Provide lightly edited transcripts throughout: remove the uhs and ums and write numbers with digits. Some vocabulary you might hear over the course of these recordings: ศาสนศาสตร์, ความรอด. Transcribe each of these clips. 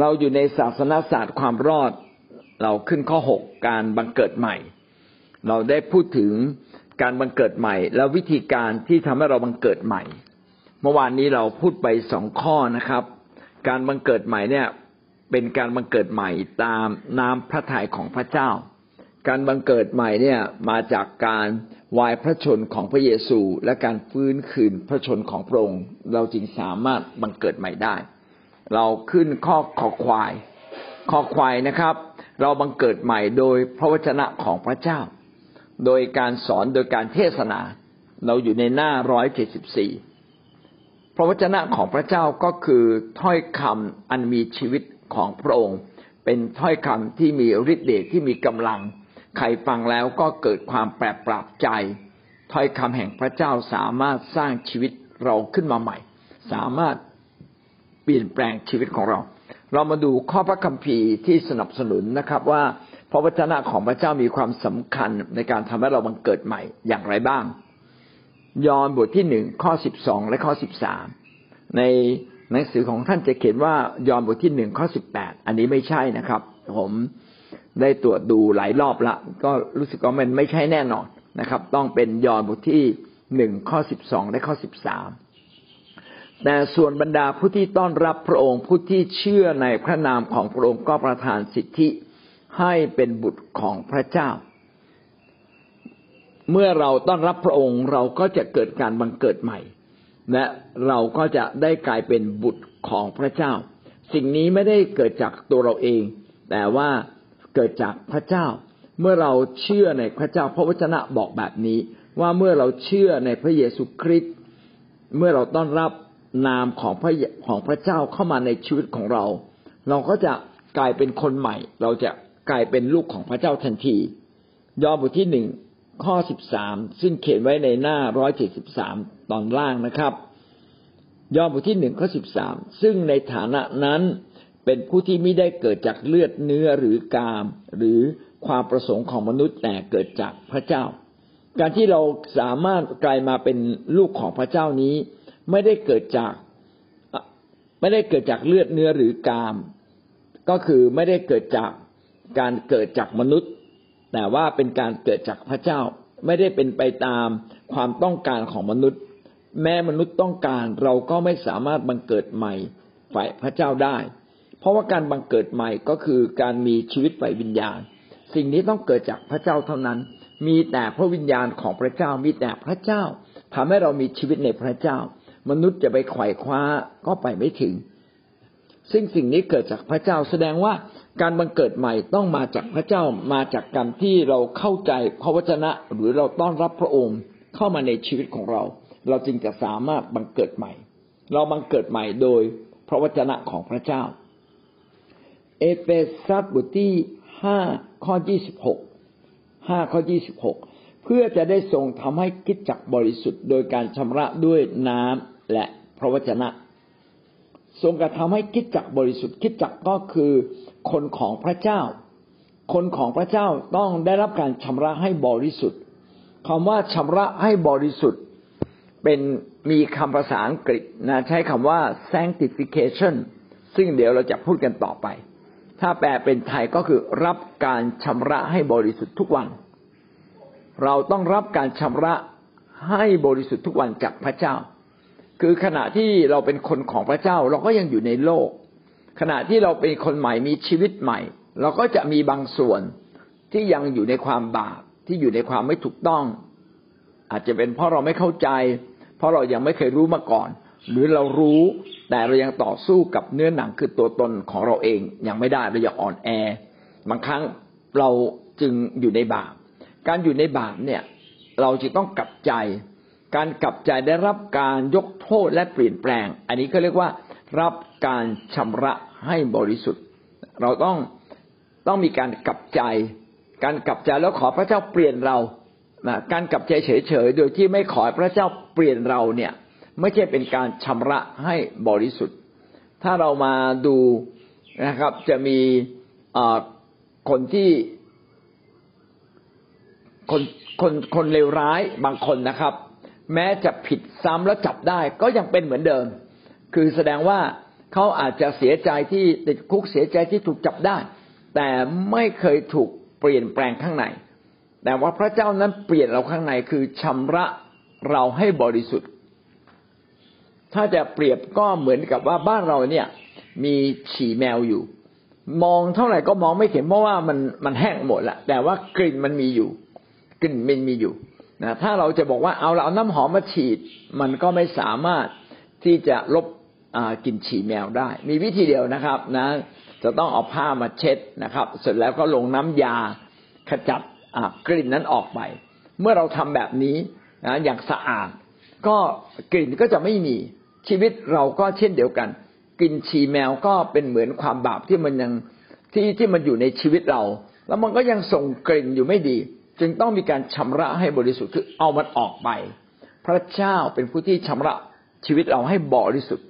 เราอยู่ในศาสนศาสตร์ความรอดเราขึ้นข้อ6การบังเกิดใหม่เราได้พูดถึงการบังเกิดใหม่และวิธีการที่ทำให้เราบังเกิดใหม่เมื่อวานนี้เราพูดไป2ข้อนะครับการบังเกิดใหม่เนี่ยเป็นการบังเกิดใหม่ตามน้ำพระทัยของพระเจ้าการบังเกิดใหม่เนี่ยมาจากการวายพระชนของพระเยซูและการฟื้นคืนพระชนของพระองค์เราจึงสามารถบังเกิดใหม่ได้เราขึ้นข้อขอควายนะครับเราบังเกิดใหม่โดยพระวจนะของพระเจ้าโดยการสอนโดยการเทศนาเราอยู่ในหน้า174พระวจนะของพระเจ้าก็คือถ้อยคำอันมีชีวิตของพระองค์เป็นถ้อยคำที่มีฤทธิ์เดชที่มีกำลังใครฟังแล้วก็เกิดความแปรปรับใจถ้อยคำแห่งพระเจ้าสามารถสร้างชีวิตเราขึ้นมาใหม่สามารถเปลี่ยนแปลงชีวิตของเราเรามาดูข้อพระคัมภีร์ที่สนับสนุนนะครับว่าพระวจนะของพระเจ้ามีความสำคัญในการทำให้เราบังเกิดใหม่อย่างไรบ้างยอห์นบทที่1ข้อ12และข้อ13ในหนังสือของท่านจะเขียนว่ายอห์นบทที่1ข้อ18อันนี้ไม่ใช่นะครับผมได้ตรวจดูหลายรอบละก็รู้สึกว่ามันไม่ใช่แน่นอนนะครับต้องเป็นยอห์นบทที่1ข้อ12และข้อ13แต่ส่วนบรรดาผู้ที่ต้อนรับพระองค์ผู้ที่เชื่อในพระนามของพระองค์ก็ประทานสิทธิให้เป็นบุตรของพระเจ้าเมื่อเราต้อนรับพระองค์เราก็จะเกิดการบังเกิดใหม่และเราก็จะได้กลายเป็นบุตรของพระเจ้าสิ่งนี้ไม่ได้เกิดจากตัวเราเองแต่ว่าเกิดจากพระเจ้าเมื่อเราเชื่อในพระเจ้าพระวจนะบอกแบบนี้ว่าเมื่อเราเชื่อในพระเยซูคริสต์เมื่อเราต้อนรับนามของพระเจ้าเข้ามาในชีวิตของเราเราก็จะกลายเป็นคนใหม่เราจะกลายเป็นลูกของพระเจ้าทันทียอห์นบทที่1ข้อ13ซึ่งเขียนไว้ในหน้า173ตอนล่างนะครับยอห์นบทที่1ข้อ13ซึ่งในฐานะนั้นเป็นผู้ที่ไม่ได้เกิดจากเลือดเนื้อหรือกามหรือความประสงค์ของมนุษย์แต่เกิดจากพระเจ้าการที่เราสามารถกลายมาเป็นลูกของพระเจ้านี้ไม่ได้เกิดจากเลือดเนื้อหรือกามก็คือไม่ได้เกิดจากการเกิดจากมนุษย์แต่ว่าเป็นการเกิดจากพระเจ้าไม่ได้เป็นไปตามความต้องการของมนุษย์แม้มนุษย์ต้องการเราก็ไม่สามารถบังเกิดใหม่ฝ่ายพระเจ้าได้เพราะว่าการบังเกิดใหม่ก็คือการมีชีวิตฝ่ายวิญญาณสิ่งนี้ต้องเกิดจากพระเจ้าเท่านั้นมีแต่พระวิญญาณของพระเจ้ามีแต่พระเจ้าทำให้เรามีชีวิตในพระเจ้ามนุษย์จะไปไขว่คว้าก็ไปไม่ถึงซึ่งสิ่งนี้เกิดจากพระเจ้าแสดงว่าการบังเกิดใหม่ต้องมาจากพระเจ้ามาจากการที่เราเข้าใจพระวจนะหรือเราต้อนรับพระองค์เข้ามาในชีวิตของเราเราจึงจะสามารถบังเกิดใหม่เราบังเกิดใหม่โดยพระวจนะของพระเจ้าเอเฟซัสบทที่5ข้อ26 5ข้อ26เพื่อจะได้ทรงทำให้คริสตจักรบริสุทธิ์โดยการชำระด้วยน้ำและพระวจนะทรงกระทำให้คริสตจักรบริสุทธิ์คริสตจักรก็คือคนของพระเจ้าคนของพระเจ้าต้องได้รับการชำระให้บริสุทธิ์คำว่าชำระให้บริสุทธิ์เป็นมีคำภาษาอังกฤษนะใช้คำว่า sanctification ซึ่งเดี๋ยวเราจะพูดกันต่อไปถ้าแปลเป็นไทยก็คือรับการชำระให้บริสุทธิ์ทุกวันเราต้องรับการชำระให้บริสุทธิ์ทุกวันจากพระเจ้าคือขณะที่เราเป็นคนของพระเจ้าเราก็ยังอยู่ในโลกขณะที่เราเป็นคนใหม่มีชีวิตใหม่เราก็จะมีบางส่วนที่ยังอยู่ในความบาปที่อยู่ในความไม่ถูกต้องอาจจะเป็นเพราะเราไม่เข้าใจเพราะเรายังไม่เคยรู้มาก่อนหรือเรารู้แต่เรายังต่อสู้กับเนื้อหนังคือตัวตนของเราเองยังไม่ได้เรายังอ่อนแอบางครั้งเราจึงอยู่ในบาปการอยู่ในบาปเนี่ยเราจะต้องกลับใจการกลับใจได้รับการยกโทษและเปลี่ยนแปลงอันนี้ก็เรียกว่ารับการชำระให้บริสุทธิ์เราต้องมีการกลับใจการกลับใจแล้วขอพระเจ้าเปลี่ยนเรานะการกลับใจเฉยๆโดยที่ไม่ขอพระเจ้าเปลี่ยนเราเนี่ยไม่ใช่เป็นการชำระให้บริสุทธิ์ถ้าเรามาดูนะครับจะมีคนเลวร้ายบางคนนะครับแม้จะผิดซ้ำแล้วจับได้ก็ยังเป็นเหมือนเดิมคือแสดงว่า เขาอาจจะเสียใจที่ติดคุกเสียใจที่ถูกจับได้แต่ไม่เคยถูกเปลี่ยนแปลงข้างในแต่ว่าพระเจ้านั้นเปลี่ยนเราข้างในคือชำระเราให้บริสุทธิ์ถ้าจะเปรียบก็เหมือนกับว่าบ้านเราเนี่ยมีฉี่แมวอยู่มองเท่าไหร่ก็มองไม่เห็นเพราะว่ามันแห้งหมดละแต่ว่ากลิ่นมันมีอยู่กลิ่นมันมีอยู่นะถ้าเราจะบอกว่าเอาเราเอาน้ำหอมมาฉีดมันก็ไม่สามารถที่จะลบกลิ่นฉี่แมวได้มีวิธีเดียวนะครับนะจะต้องเอาผ้ามาเช็ดนะครับเสร็จแล้วก็ลงน้ำยาขจัดกลิ่นนั้นออกไปเมื่อเราทำแบบนี้นะอย่างสะอาดก็กลิ่นก็จะไม่มีชีวิตเราก็เช่นเดียวกันกลิ่นฉี่แมวก็เป็นเหมือนความบาปที่มันยังที่มันอยู่ในชีวิตเราแล้วมันก็ยังส่งกลิ่นอยู่ไม่ดีจึงต้องมีการชำระให้บริสุทธิ์คือเอามันออกไปพระเจ้าเป็นผู้ที่ชำระชีวิตเราให้บริสุทธิ์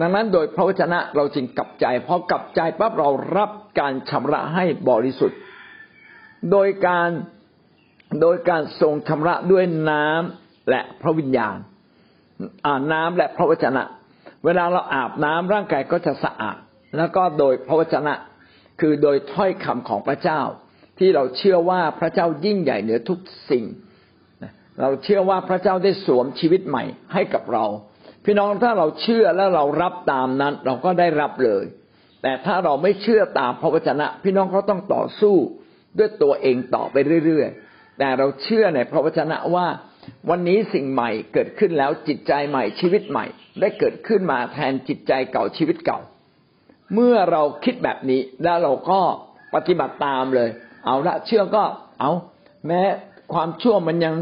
ดังนั้นโดยพระวจนะเราจึงกลับใจพอกลับใจปั๊บเรารับการชำระให้บริสุทธิ์โดยการทรงชำระด้วยน้ำและพระวิญญาณน้ำและพระวจนะเวลาเราอาบน้ำร่างกายก็จะสะอาดแล้วก็โดยพระวจนะคือโดยถ้อยคำของพระเจ้าที่เราเชื่อว่าพระเจ้ายิ่งใหญ่เหนือทุกสิ่งเราเชื่อว่าพระเจ้าได้สวมชีวิตใหม่ให้กับเราพี่น้องถ้าเราเชื่อและเรารับตามนั้นเราก็ได้รับเลยแต่ถ้าเราไม่เชื่อตามพระวจนะพี่น้องก็ต้องต่อสู้ด้วยตัวเองต่อไปเรื่อยๆแต่เราเชื่อในพระวจนะว่าวันนี้สิ่งใหม่เกิดขึ้นแล้วจิตใจใหม่ชีวิตใหม่ได้เกิดขึ้นมาแทนจิตใจเก่าชีวิตเก่าเมื่อเราคิดแบบนี้แล้วเราก็ปฏิบัติตามเลยเอาละเชื่อก็เอาแม้ความชั่วมันยัง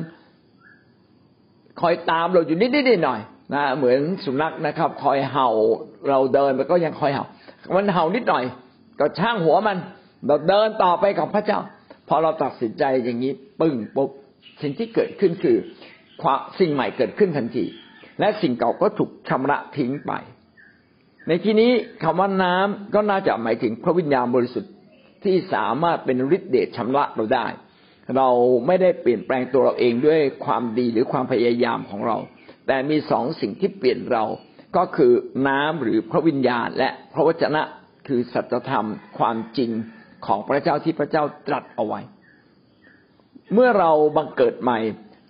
คอยตามเราอยู่นิดๆหน่อยๆนะเหมือนสุนัขนะครับคอยเห่าเราเดินมันก็ยังคอยเห่ามันเห่านิดหน่อยก็ช่างหัวมันเราเดินต่อไปกับพระเจ้าพอเราตัดสินใจอย่างนี้ปึ้งปุ๊บสิ่งที่เกิดขึ้นคือความสิ่งใหม่เกิดขึ้นทันทีและสิ่งเก่าก็ถูกชำระทิ้งไปในที่นี้คำว่าน้ำก็น่าจะหมายถึงพระวิญญาณบริสุทธิ์ที่สามารถเป็นฤทธิ์เดชชำระเราได้เราไม่ได้เปลี่ยนแปลงตัวเราเองด้วยความดีหรือความพยายามของเราแต่มีสองสิ่งที่เปลี่ยนเราก็คือน้ำหรือพระวิญญาณและพระวจนะคือสัจธรรมความจริงของพระเจ้าที่พระเจ้าตรัสเอาไว้เมื่อเราบังเกิดใหม่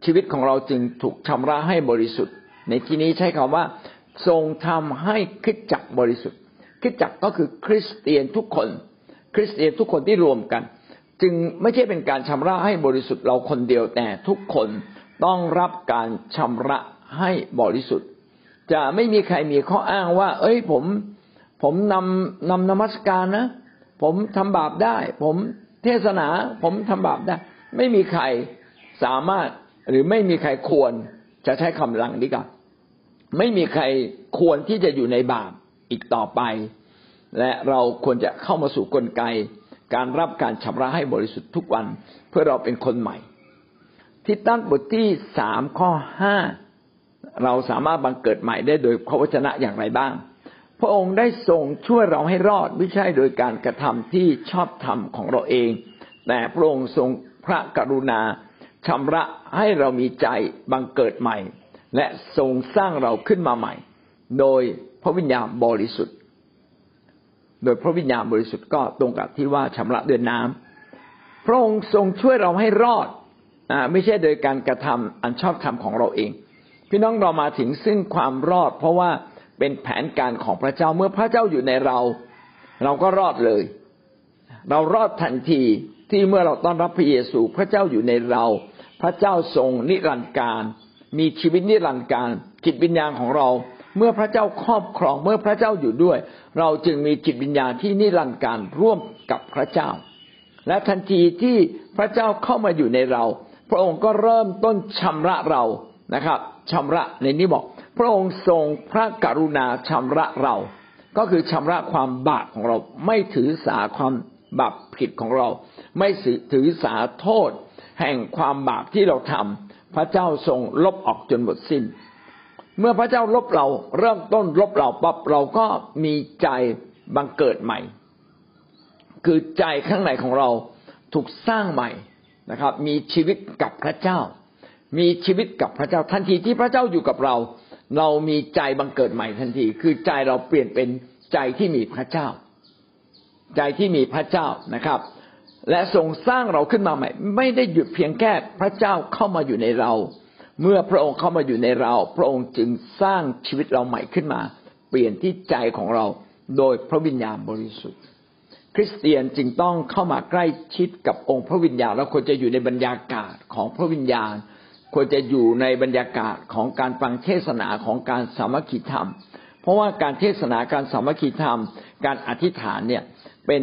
ชีวิตของเราจึงถูกชำระให้บริสุทธิ์ในที่นี้ใช้คำว่าทรงทำให้คริสตจักรบริสุทธิ์คริสตจักรก็คือคริสเตียนทุกคนคริสเตียนทุกคนที่รวมกันจึงไม่ใช่เป็นการชำระให้บริสุทธิ์เราคนเดียวแต่ทุกคนต้องรับการชำระให้บริสุทธิ์จะไม่มีใครมีข้ออ้างว่าเอ้ยผมนมัสการนะผมทำบาปได้ผมเทศนาผมทำบาปได้ไม่มีใครสามารถหรือไม่มีใครควรจะใช้คำหลังนี้ก่อนไม่มีใครควรที่จะอยู่ในบาปอีกต่อไปและเราควรจะเข้ามาสู่กลไกการรับการชำระให้บริสุทธิ์ทุกวันเพื่อเราเป็นคนใหม่ที่ตั้งบทที่3ข้อ5เราสามารถบังเกิดใหม่ได้โดยพระวจนะอย่างไรบ้างพระองค์ได้ทรงช่วยเราให้รอดไม่ใช่โดยการกระทำที่ชอบธรรมของเราเองแต่พระองค์ทรงพระกรุณาชำระให้เรามีใจบังเกิดใหม่และทรงสร้างเราขึ้นมาใหม่โดยพระวิญญาณบริสุทธิ์โดยพระวิญญาณบริสุทธิ์ก็ตรงกับที่ว่าชำระด้วยน้ำพระองค์ทรงช่วยเราให้รอดไม่ใช่โดยการกระทำอันชอบธรรมของเราเองพี่น้องเรามาถึงซึ่งความรอดเพราะว่าเป็นแผนการของพระเจ้าเมื่อพระเจ้าอยู่ในเราเราก็รอดเลยเรารอดทันทีที่เมื่อเราต้อนรับพระเยซูพระเจ้าอยู่ในเราพระเจ้าทรงนิรันดร์การมีชีวิตนิรันดร์การจิตวิญญาณของเราเมื่อพระเจ้าครอบครองเมื่อพระเจ้าอยู่ด้วยเราจึงมีจิตวิญญาณที่นิรันดร์การร่วมกับพระเจ้าและทันทีที่พระเจ้าเข้ามาอยู่ในเราพระองค์ก็เริ่มต้นชำระเรานะครับชำระในนี้บอกพระองค์ทรงพระกรุณาชำระเราก็คือชำระความบาปของเราไม่ถือสาความบาปผิดของเราไม่ถือสาโทษแห่งความบาปที่เราทำพระเจ้าทรงลบออกจนหมดสิ้นเมื่อพระเจ้าลบเราเริ่มต้นลบเราปั๊บเราก็มีใจบังเกิดใหม่คือใจข้างในของเราถูกสร้างใหม่นะครับมีชีวิตกับพระเจ้ามีชีวิตกับพระเจ้าทันทีที่พระเจ้าอยู่กับเราเรามีใจบังเกิดใหม่ทันทีคือใจเราเปลี่ยนเป็น ใจที่มีพระเจ้านะครับและทรงสร้างเราขึ้นมาใหม่ไม่ได้หยุดเพียงแค่พระเจ้าเข้ามาอยู่ในเราเมื่อพระองค์เข้ามาอยู่ในเราพระองค์จึงสร้างชีวิตเราใหม่ขึ้นมาเปลี่ยนที่ใจของเราโดยพระวิญญาณบริสุทธิ์คริสเตียนจึงต้องเข้ามาใกล้ชิดกับองค์พระวิญญาณแล้วควรจะอยู่ในบรรยากาศของพระวิญญาณควรจะอยู่ในบรรยากาศของการฟังเทศนาของการสามัคคีธรรมเพราะว่าการเทศนาการสามัคคีธรรมการอธิษฐานเนี่ยเป็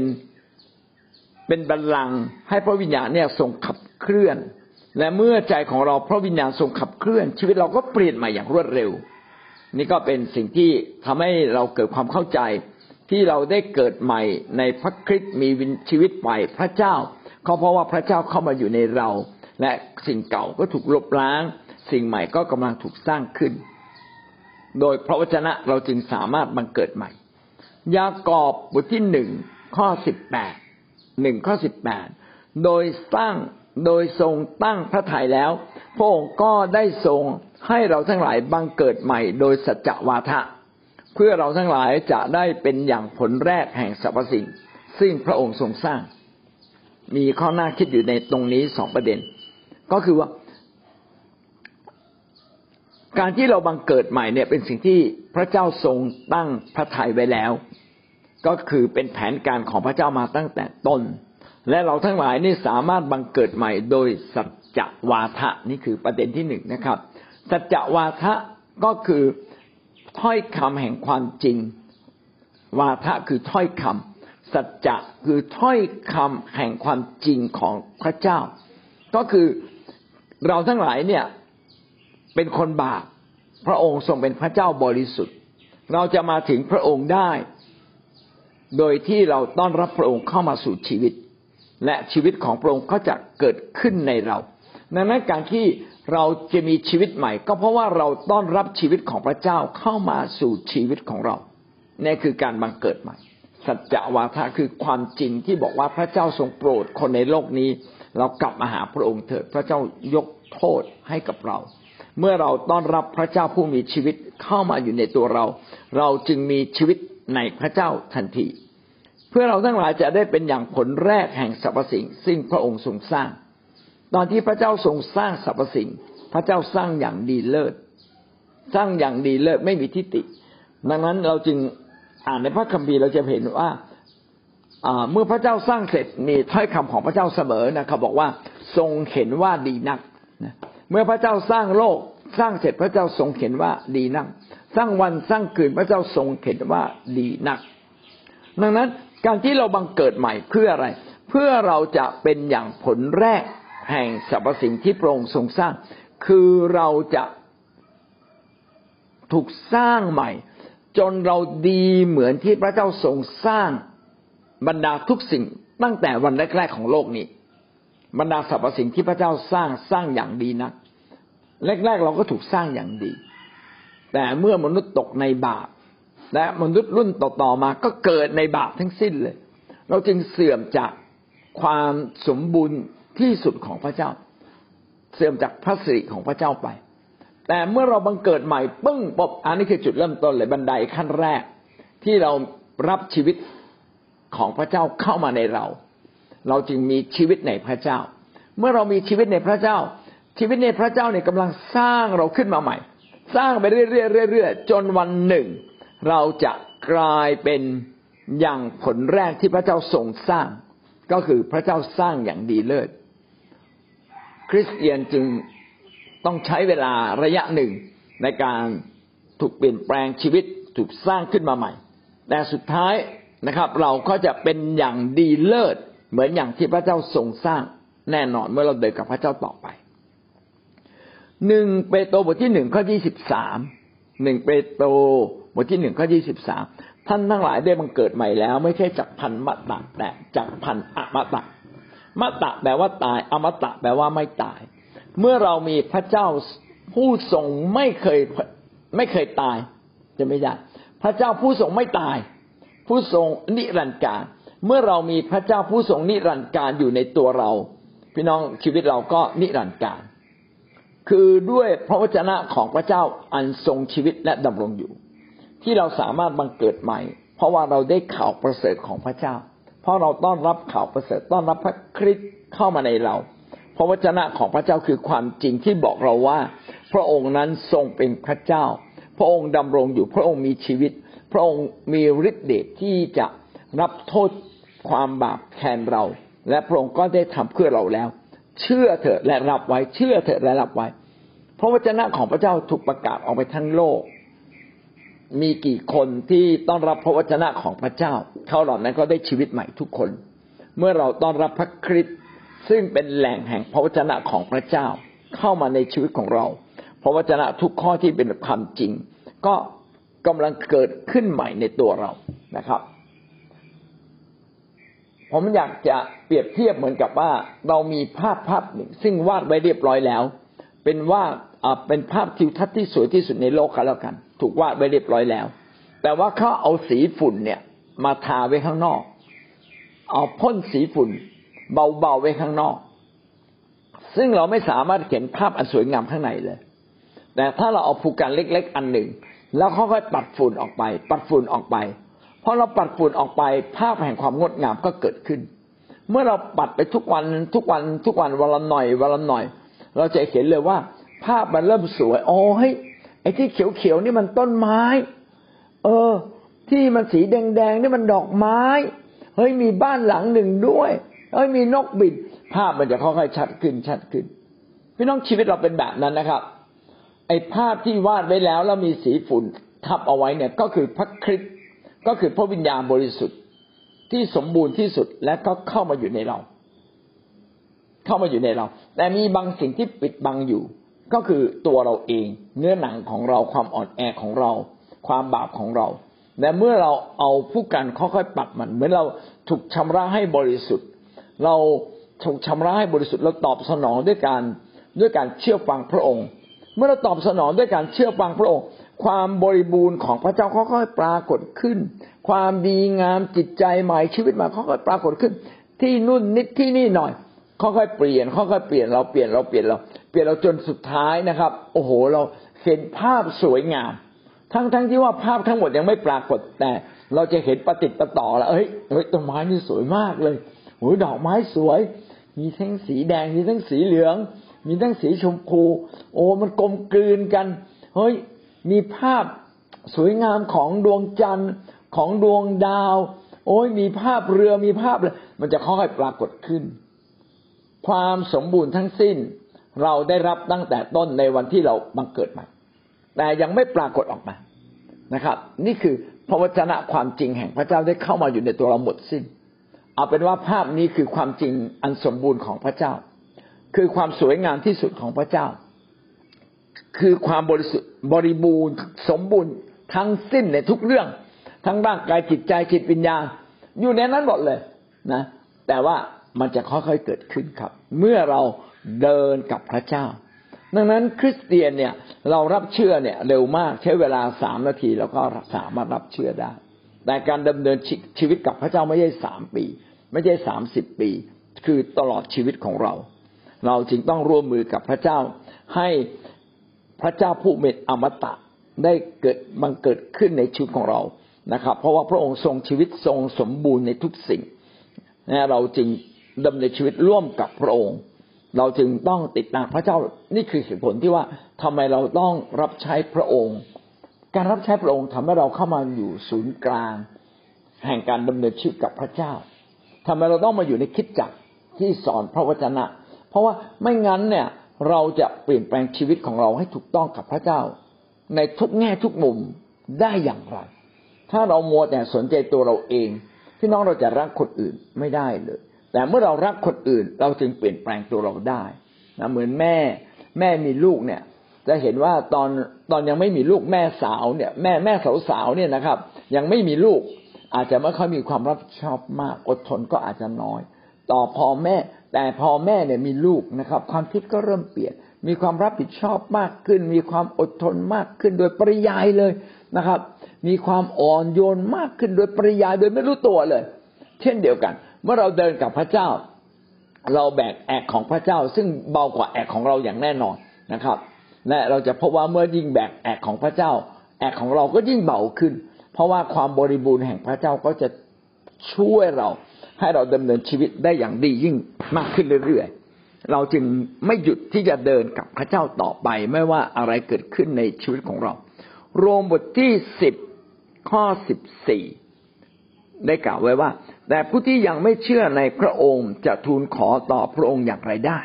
นบัลลังก์ให้พระวิญญาณเนี่ยทรงขับเคลื่อนและเมื่อใจของเราพระวิญญาณทรงขับเคลื่อนชีวิตเราก็เปลี่ยนมาอย่างรวดเร็วนี่ก็เป็นสิ่งที่ทำให้เราเกิดความเข้าใจที่เราได้เกิดใหม่ในพระคริสต์มีชีวิตใหม่พระเจ้าก็เพราะว่าพระเจ้าเข้ามาอยู่ในเราและสิ่งเก่าก็ถูกลบล้างสิ่งใหม่ก็กำลังถูกสร้างขึ้นโดยพระวจนะเราจึงสามารถบังเกิดใหม่ยากอบบทที่1ข้อ18 1ข้อ18โดยทรงตั้งพระทัยแล้วพระองค์ก็ได้ทรงให้เราทั้งหลายบังเกิดใหม่โดยสัจจวาทะเพื่อเราทั้งหลายจะได้เป็นอย่างผลแรกแห่งสรรพสิ่งซึ่งพระองค์ทรงสร้างมีข้อน่าคิดอยู่ในตรงนี้2ประเด็นก็คือว่าการที่เราบังเกิดใหม่เนี่ยเป็นสิ่งที่พระเจ้าทรงตั้งพระทัยไว้แล้วก็คือเป็นแผนการของพระเจ้ามาตั้งแต่ต้นและเราทั้งหลายนี่สามารถบังเกิดใหม่โดยสัจจวาทะนี่คือประเด็นที่1นะครับสัจจวาทะก็คือถ้อยคำแห่งความจริงวาทะคือถ้อยคำสัจจะคือถ้อยคำแห่งความจริงของพระเจ้าก็คือเราทั้งหลายเนี่ยเป็นคนบาปพระองค์ทรงเป็นพระเจ้าบริสุทธิ์เราจะมาถึงพระองค์ได้โดยที่เราต้อนรับพระองค์เข้ามาสู่ชีวิตและชีวิตของพระองค์ก็จะเกิดขึ้นในเราดังนั้นการที่เราจะมีชีวิตใหม่ก็เพราะว่าเราต้อนรับชีวิตของพระเจ้าเข้ามาสู่ชีวิตของเรานี่คือการบังเกิดใหม่สัจจวาทะคือความจริงที่บอกว่าพระเจ้าทรงโปรดคนในโลกนี้เรากลับมาหาพระองค์เถิดพระเจ้ายกโทษให้กับเราเมื่อเราต้อนรับพระเจ้าผู้มีชีวิตเข้ามาอยู่ในตัวเราเราจึงมีชีวิตในพระเจ้าทันทีเพื่อเราทั้งหลายจะได้เป็นอย่างผลแรกแห่งสรรพสิ่งซึ่งพระองค์ทรงสร้างตอนที่พระเจ้าทรงสร้างสรรพสิ่งพระเจ้าสร้างอย่างดีเลิศไม่มีทิฏฐิดังนั้นเราจึงอ่านในพระคัมภีร์เราจะเห็นว่าเมื่อพระเจ้าสร้างเสร็จมีถ้อยคำของพระเจ้าเสมอนะครับบอกว่าทรงเห็นว่าดีนักเมื่อพระเจ้าสร้างโลกสร้างเสร็จพระเจ้าทรงเห็นว่าดีนักสร้างวันสร้างคืนพระเจ้าทรงเห็นว่าดีนักดังนั้นการที่เราบังเกิดใหม่เพื่ออะไรเพื่อเราจะเป็นอย่างผลแรกแห่งสรรพสิ่งที่พระองค์ทรงสร้างคือเราจะถูกสร้างใหม่จนเราดีเหมือนที่พระเจ้าทรงสร้างบรรดาทุกสิ่งตั้งแต่วันแรกๆของโลกนี้บรรดาสรรพสิ่งที่พระเจ้าสร้างอย่างดีนักแรกๆเราก็ถูกสร้างอย่างดีแต่เมื่อมนุษย์ตกในบาปและมนุษย์รุ่นต่อๆมาก็เกิดในบาปทั้งสิ้นเลยเราจึงเสื่อมจากความสมบูรณ์ที่สุดของพระเจ้าเสื่อมจากพระสิริของพระเจ้าไปแต่เมื่อเราบังเกิดใหม่ปึ้งปบอันนี้คือจุดเริ่มต้นเลยบันไดขั้นแรกที่เรารับชีวิตของพระเจ้าเข้ามาในเราเราจึงมีชีวิตในพระเจ้าเมื่อเรามีชีวิตในพระเจ้าชีวิตในพระเจ้าเนี่ยกำลังสร้างเราขึ้นมาใหม่สร้างไปเรื่อยๆๆจนวันหนึ่งเราจะกลายเป็นอย่างผลแรกที่พระเจ้าทรงสร้างก็คือพระเจ้าสร้างอย่างดีเลิศคริสเตียนจึงต้องใช้เวลาระยะหนึ่งในการถูกเปลี่ยนแปลงชีวิตถูกสร้างขึ้นมาใหม่แต่สุดท้ายนะครับเราก็จะเป็นอย่างดีเลิศเหมือนอย่างที่พระเจ้าทรงสร้างแน่นอนเมื่อเราเดินกับพระเจ้าต่อไป1เปโตรบทที่1ข้อ23 1เปโตรบทที่1ข้อ23ท่านทั้งหลายได้บังเกิดใหม่แล้วไม่ใช่จากพันมตะแต่จากพันอมตะมตะแปลว่าตายอมตะแปลว่าไม่ตายเมื่อเรามีพระเจ้าผู้ทรงไม่เคยตายจะไม่ได้พระเจ้าผู้ทรงไม่ตายผู้ทรงนิรันดร์กาลเมื่อเรามีพระเจ้าผู้ทรงนิรันดร์กาลอยู่ในตัวเราพี่น้องชีวิตเราก็นิรันดร์กาลคือด้วยพระวจนะของพระเจ้าอันทรงชีวิตและดำรงอยู่ที่เราสามารถบังเกิดใหม่ เพราะว่าเราได้ข่าวประเสริฐของพระเจ้าเพราะเราต้อนรับข่าวประเสริฐต้อนรับพระคริสต์เข้ามาในเราพระวจนะของพระเจ้าคือความจริงที่บอกเราว่าพระองค์นั้นทรงเป็นพระเจ้าพระองค์ดำรงอยู่พระองค์มีชีวิตพระองค์มีฤทธิ์เดชที่จะรับโทษความบาปแทนเราและพระองค์ก็ได้ทำเพื่อเราแล้วเชื่อเถิดและรับไว้เชื่อเถิดและรับไว้พระวจนะของพระเจ้าถูกประกาศออกไปทั้งโลกมีกี่คนที่ต้อนรับพระวจนะของพระเจ้าเขาเหล่านั้นก็ได้ชีวิตใหม่ทุกคนเมื่อเราต้อนรับพระคริสต์ซึ่งเป็นแหล่งแห่งพระวจนะของพระเจ้าเข้ามาในชีวิตของเราพระวจนะทุกข้อที่เป็นความจริงก็กำลังเกิดขึ้นใหม่ในตัวเรานะครับผมอยากจะเปรียบเทียบเหมือนกับว่าเรามีภาพหนึ่งซึ่งวาดไว้เรียบร้อยแล้วเป็นภาพทิวทัศน์ที่สวยที่สุดในโลกแล้วกันถูกวาดไว้เรียบร้อยแล้วแต่ว่าเขาเอาสีฝุ่นเนี่ยมาทาไว้ข้างนอกเอาพ่นสีฝุ่นเบาๆไว้ข้างนอกซึ่งเราไม่สามารถเห็นภาพอันสวยงามข้างในเลยแต่ถ้าเราเอาภูกันเล็กๆอันหนึ่งแล้วค่อยๆปัดฝุ่นออกไปพอเราปัดฝุ่นออกไปภาพแห่งความงดงามก็เกิดขึ้นเมื่อเราปัดไปทุกวันวันละหน่อยเราจะเห็นเลยว่าภาพมันเริ่มสวยโอ้ยไอ้ที่เขียวๆนี่มันต้นไม้ที่มันสีแดงๆนี่มันดอกไม้เฮ้ยมีบ้านหลังหนึ่งด้วยมีนกบินภาพมันจะค่อยๆชัดขึ้นพี่น้องชีวิตเราเป็นแบบนั้นนะครับไอ้ภาพที่วาดไว้แล้วแล้วมีสีฝุ่นทับเอาไว้เนี่ยก็คือพระคริสต์ก็คือพระวิญญาณบริสุทธิ์ที่สมบูรณ์ที่สุดและก็เข้ามาอยู่ในเราแต่มีบางสิ่งที่ปิดบังอยู่ก็คือตัวเราเองเนื้อหนังของเราความอ่อนแอของเราความบาปของเราและเมื่อเราเอาผู้กันค่อยๆปัดมันเหมือนเราถูกชำระให้บริสุทธิ์เราถูกชำระให้บริสุทธิ์เราตอบสนองด้วยการเชื่อฟังพระองค์เมื่อเราตอบสนองด้วยการเชื่อฟังพระองค์ความบริบูรณ์ของพระเจ้าค่อยๆปรากฏขึ้นความดีงามจิตใจใหม่ชีวิตใหม่ค่อยๆปรากฏขึ้นที่นู่นนิดที่นี่หน่อยค่อยๆเปลี่ยนเราเปลี่ยนจนสุดท้ายนะครับโอ้โหเราเห็นภาพสวยงามทั้งที่ว่าภาพทั้งหมดยังไม่ปรากฏแต่เราจะเห็นประติดประต่อแล้วเฮ้ยต้นไม้นี่สวยมากเลยโอ้ยดอกไม้สวยมีทั้งสีแดงมีทั้งสีเหลืองมีทั้งสีชมพูโอ้มันกลมกลืนกันเฮ้ยมีภาพสวยงามของดวงจันทร์ของดวงดาวโอ้ยมีภาพเรือมีภาพเลยมันจะค่อยๆปรากฏขึ้นความสมบูรณ์ทั้งสิ้นเราได้รับตั้งแต่ต้นในวันที่เราบังเกิดใหม่แต่ยังไม่ปรากฏออกมานะครับนี่คือพระวจนะความจริงแห่งพระเจ้าได้เข้ามาอยู่ในตัวเราหมดสิ้นเอาเป็นว่าภาพนี้คือความจริงอันสมบูรณ์ของพระเจ้าคือความสวยงามที่สุดของพระเจ้าคือความบริสุทธิ์บริบูรณ์สมบูรณ์ทั้งสิ้นในทุกเรื่องทั้งร่างกายจิตใจจิตวิญญาณอยู่ในนั้นหมดเลยนะแต่ว่ามันจะค่อยๆเกิดขึ้นครับเมื่อเราเดินกับพระเจ้าดังนั้นคริสเตียนเนี่ยเรารับเชื่อเนี่ยเร็วมากใช้เวลา3 นาทีแล้วก็สามารถรับเชื่อได้แต่การดำเนินชีวิตกับพระเจ้าไม่ใช่3ปีไม่ใช่30ปีคือตลอดชีวิตของเราจึงต้องร่วมมือกับพระเจ้าให้พระเจ้าผู้เป็นอมตะได้เกิดขึ้นในชีวิตของเรานะครับเพราะว่าพระองค์ทรงชีวิตทรงสมบูรณ์ในทุกสิ่งนะเราจึงดำเนินชีวิตร่วมกับพระองค์เราจึงต้องติดตามพระเจ้านี่คือเหตุผลที่ว่าทำไมเราต้องรับใช้พระองค์การรับใช้พระองค์ทำให้เราเข้ามาอยู่ศูนย์กลางแห่งการดำเนินชีวิตกับพระเจ้าทำไมเราต้องมาอยู่ในคริสตจักรที่สอนพระวจนะเพราะว่าไม่งั้นเนี่ยเราจะเปลี่ยนแปลงชีวิตของเราให้ถูกต้องกับพระเจ้าในทุกแง่ทุกมุมได้อย่างไรถ้าเรามัวแต่สนใจตัวเราเองพี่น้องเราจะรักคนอื่นไม่ได้เลยแต่เมื่อเรารักคนอื่นเราจึงเปลี่ยนแปลงตัวเราได้นะเหมือนแม่มีลูกเนี่ยจะเห็นว่าตอนยังไม่มีลูกแม่สาวเนี่ยแม่สาวๆเนี่ยนะครับยังไม่มีลูกอาจจะไม่ค่อยมีความรับผิดชอบมากอดทนก็อาจจะน้อยต่อพ่อแม่แต่พอแม่เนี่ยมีลูกนะครับความคิดก็เริ่มเปลี่ยนมีความรับผิดชอบมากขึ้นมีความอดทนมากขึ้นโดยปริยายเลยนะครับมีความอ่อนโยนมากขึ้นโดยปริยายโดยไม่รู้ตัวเลยเช่นเดียวกันเมื่อเราเดินกับพระเจ้าเราแบกแอกของพระเจ้าซึ่งเบากว่าแอกของเราอย่างแน่นอนนะครับและเราจะพบว่าเมื่อยิ่งแบกแอกของพระเจ้าแอกของเราก็ยิ่งเบาขึ้น เพราะว่าความบริบูรณ์แห่งพระเจ้าก็จะช่วยเราให้เราดำเนินชีวิตได้อย่างดียิ่งมากขึ้นเรื่อยๆเราจึงไม่หยุดที่จะเดินกับพระเจ้าต่อไปไม่ว่าอะไรเกิดขึ้นในชีวิตของเราโรมบทที่10ข้อ14ได้กล่าวไว้ว่าแต่ผู้ที่ยังไม่เชื่อในพระองค์จะทูลขอต่อพระองค์อย่างไรได้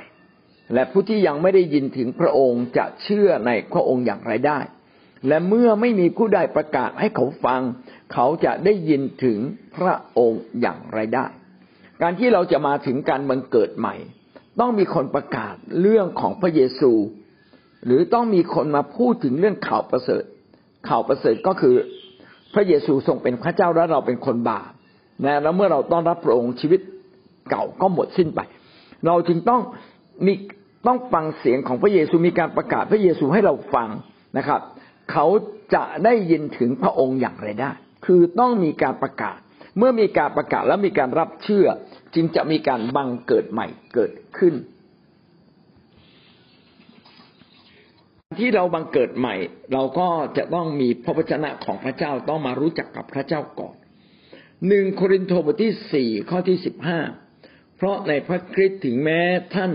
และผู้ที่ยังไม่ได้ยินถึงพระองค์จะเชื่อในพระองค์อย่างไรได้และเมื่อไม่มีผู้ใดประกาศให้เขาฟังเขาจะได้ยินถึงพระองค์อย่างไรได้การที่เราจะมาถึงการบังเกิดใหม่ต้องมีคนประกาศเรื่องของพระเยซูหรือต้องมีคนมาพูดถึงเรื่องข่าวประเสริฐข่าวประเสริฐก็คือพระเยซูทรงเป็นพระเจ้าและเราเป็นคนบาปนะแล้วเมื่อเราต้อนรับพระองค์ชีวิตเก่าก็หมดสิ้นไปเราจึงต้องฟังเสียงของพระเยซูมีการประกาศพระเยซูให้เราฟังนะครับเขาจะได้ยินถึงพระองค์อย่างไรได้คือต้องมีการประกาศเมื่อมีการประกาศและมีการรับเชื่อจึงจะมีการบังเกิดใหม่เกิดขึ้นที่เราบังเกิดใหม่เราก็จะต้องมีพระวจนะของพระเจ้าต้องมารู้จักกับพระเจ้าก่อน1โครินธ์บทที่4ข้อที่15เพราะในพระคริสต์ถึงแม้ท่าน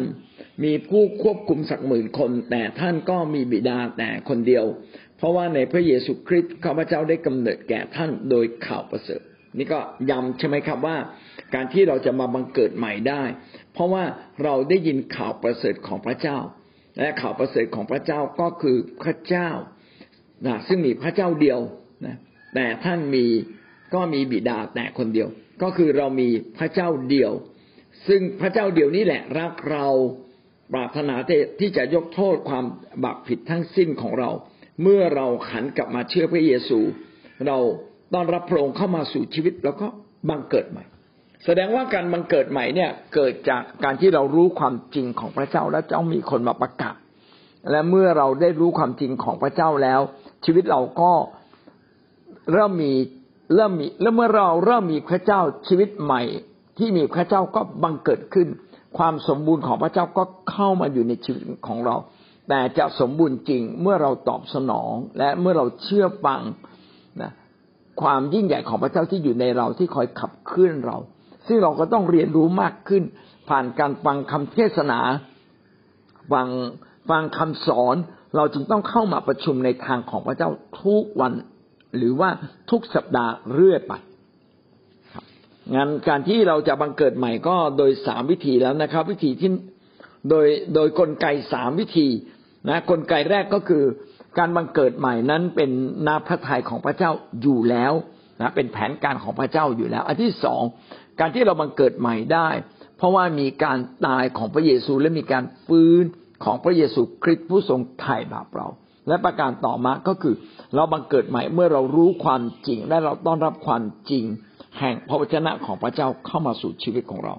มีผู้ควบคุมสักหมื่นคนแต่ท่านก็มีบิดาแต่คนเดียวเพราะว่าในพระเยซูคริสต์ข้าพเจ้าได้กำเนิดแก่ท่านโดยข่าวประเสริฐนี่ก็ย้ำใช่ไหมครับว่าการที่เราจะมาบังเกิดใหม่ได้เพราะว่าเราได้ยินข่าวประเสริฐของพระเจ้าและข่าวประเสริฐของพระเจ้าก็คือพระเจ้านะซึ่งมีพระเจ้าเดียวนะแต่ท่านก็มีบิดาแต่คนเดียวก็คือเรามีพระเจ้าเดียวซึ่งพระเจ้าเดียวนี่แหละรักเราปรารถนาที่จะยกโทษความบาปผิดทั้งสิ้นของเราเมื่อเราหันกลับมาเชื่อพระเยซูเราต้อนรับพระองค์เข้ามาสู่ชีวิตแล้วก็บังเกิดใหม่แสดงว่าการบังเกิดใหม่เนี่ยเกิดจากการที่เรารู้ความจริงของพระเจ้าและต้องมีคนมาประกาศและเมื่อเราได้รู้ความจริงของพระเจ้าแล้วชีวิตเราก็เริ่มมีและเมื่อเราเริ่มมีพระเจ้าชีวิตใหม่ที่มีพระเจ้าก็บังเกิดขึ้นความสมบูรณ์ของพระเจ้าก็เข้ามาอยู่ในชีวิตของเราแต่จะสมบูรณ์จริงเมื่อเราตอบสนองและเมื่อเราเชื่อฟังนะความยิ่งใหญ่ของพระเจ้าที่อยู่ในเราที่คอยขับเคลื่อนเราซึ่งเราก็ต้องเรียนรู้มากขึ้นผ่านการฟังคำเทศนาฟังคำสอนเราจึงต้องเข้ามาประชุมในทางของพระเจ้าทุกวันหรือว่าทุกสัปดาห์เรื่อยไปงานการที่เราจะบังเกิดใหม่ก็โดย3วิธีแล้วนะครับวิธีที่โดยกลไก3วิธีนะกลไกแรกก็คือการบังเกิดใหม่นั้นเป็นน้ำพระทัยของพระเจ้าอยู่แล้วนะเป็นแผนการของพระเจ้าอยู่แล้วอันที่2การที่เราบังเกิดใหม่ได้เพราะว่ามีการตายของพระเยซูและมีการฟื้นของพระเยซูคริสต์ผู้ทรงไถ่บาปเราและประการต่อมาก็คือเราบังเกิดใหม่เมื่อเรารู้ความจริงและเราต้อนรับความจริงแห่งพระวจนะของพระเจ้าเข้ามาสู่ชีวิตของเรา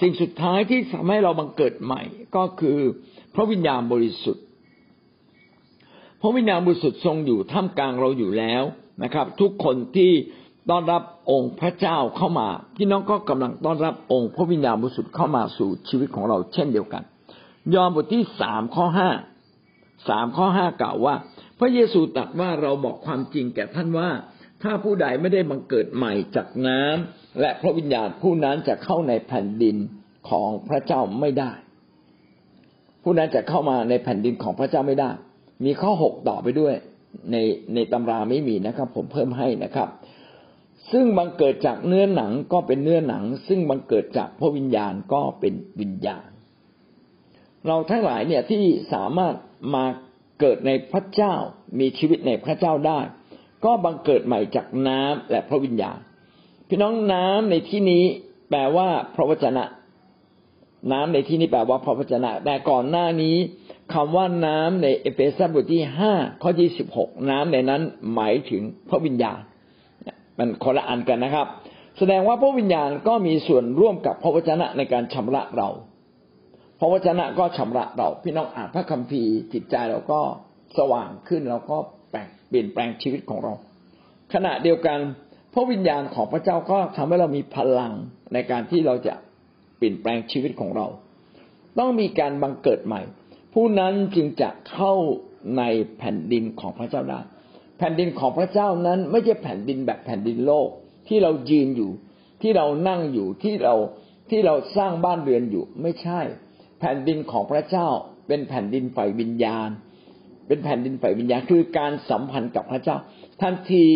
สิ่งสุดท้ายที่ทำให้เราบังเกิดใหม่ก็คือพระวิญญาณบริสุทธิ์พระวิญญาณบริสุทธิ์ทรงอยู่ท่ามกลางเราอยู่แล้วนะครับทุกคนที่ต้อนรับองค์พระเจ้าเข้ามาพี่น้องก็กำลังต้อนรับองค์พระวิญญาณบริสุทธิ์เข้ามาสู่ชีวิตของเราเช่นเดียวกันยอห์นบทที่3ข้อ5 3ข้อ5กล่าวว่าพระเยซูตรัสว่าเราบอกความจริงแก่ท่านว่าถ้าผู้ใดไม่ได้บังเกิดใหม่จากน้ำและพระวิญญาณผู้นั้นจะเข้าในแผ่นดินของพระเจ้าไม่ได้ผู้นั้นจะเข้ามาในแผ่นดินของพระเจ้าไม่ได้มีข้อ6ต่อไปด้วยในตำราไม่มีนะครับผมเพิ่มให้นะครับซึ่งบังเกิดจากเนื้อหนังก็เป็นเนื้อหนังซึ่งบังเกิดจากพระวิญญาณก็เป็นวิญญาณเราทั้งหลายเนี่ยที่สามารถมาเกิดในพระเจ้ามีชีวิตในพระเจ้าได้ก็บังเกิดใหม่จากน้ำและพระวิญญาณพี่น้องน้ำในที่นี้แปลว่าพระวจนะน้ำในที่นี้แปลว่าพระวจนะแต่ก่อนหน้านี้คำว่าน้ำในเอเฟซัสบทที่5ข้อที่16น้ำในนั้นหมายถึงพระวิญญาณมันคนละอันกันนะครับแสดงว่าพระวิญญาณก็มีส่วนร่วมกับพระวจนะในการชำระเราพระวจนะก็ชำระเราพี่น้องอ่านพระคัมภีร์จิตใจเราก็สว่างขึ้นเราก็เปลี่ยนแปลงชีวิตของเราขณะเดียวกันพระวิญญาณของพระเจ้าก็ทำให้เรามีพลังในการที่เราจะเปลี่ยนแปลงชีวิตของเราต้องมีการบังเกิดใหม่ผู้นั้นจึงจะเข้าในแผ่นดินของพระเจ้าได้ แผ่นดินของพระเจ้านั้นไม่ใช่แผ่นดินแบบแผ่นดินโลกที่เรายืนอยู่ที่เรานั่งอยู่ที่เราสร้างบ้านเรือนอยู่ไม่ใช่แผ่นดินของพระเจ้าเป็นแผ่นดินฝ่ายวิญญาณคือการสัมพันธ์กับพระเจ้าทันที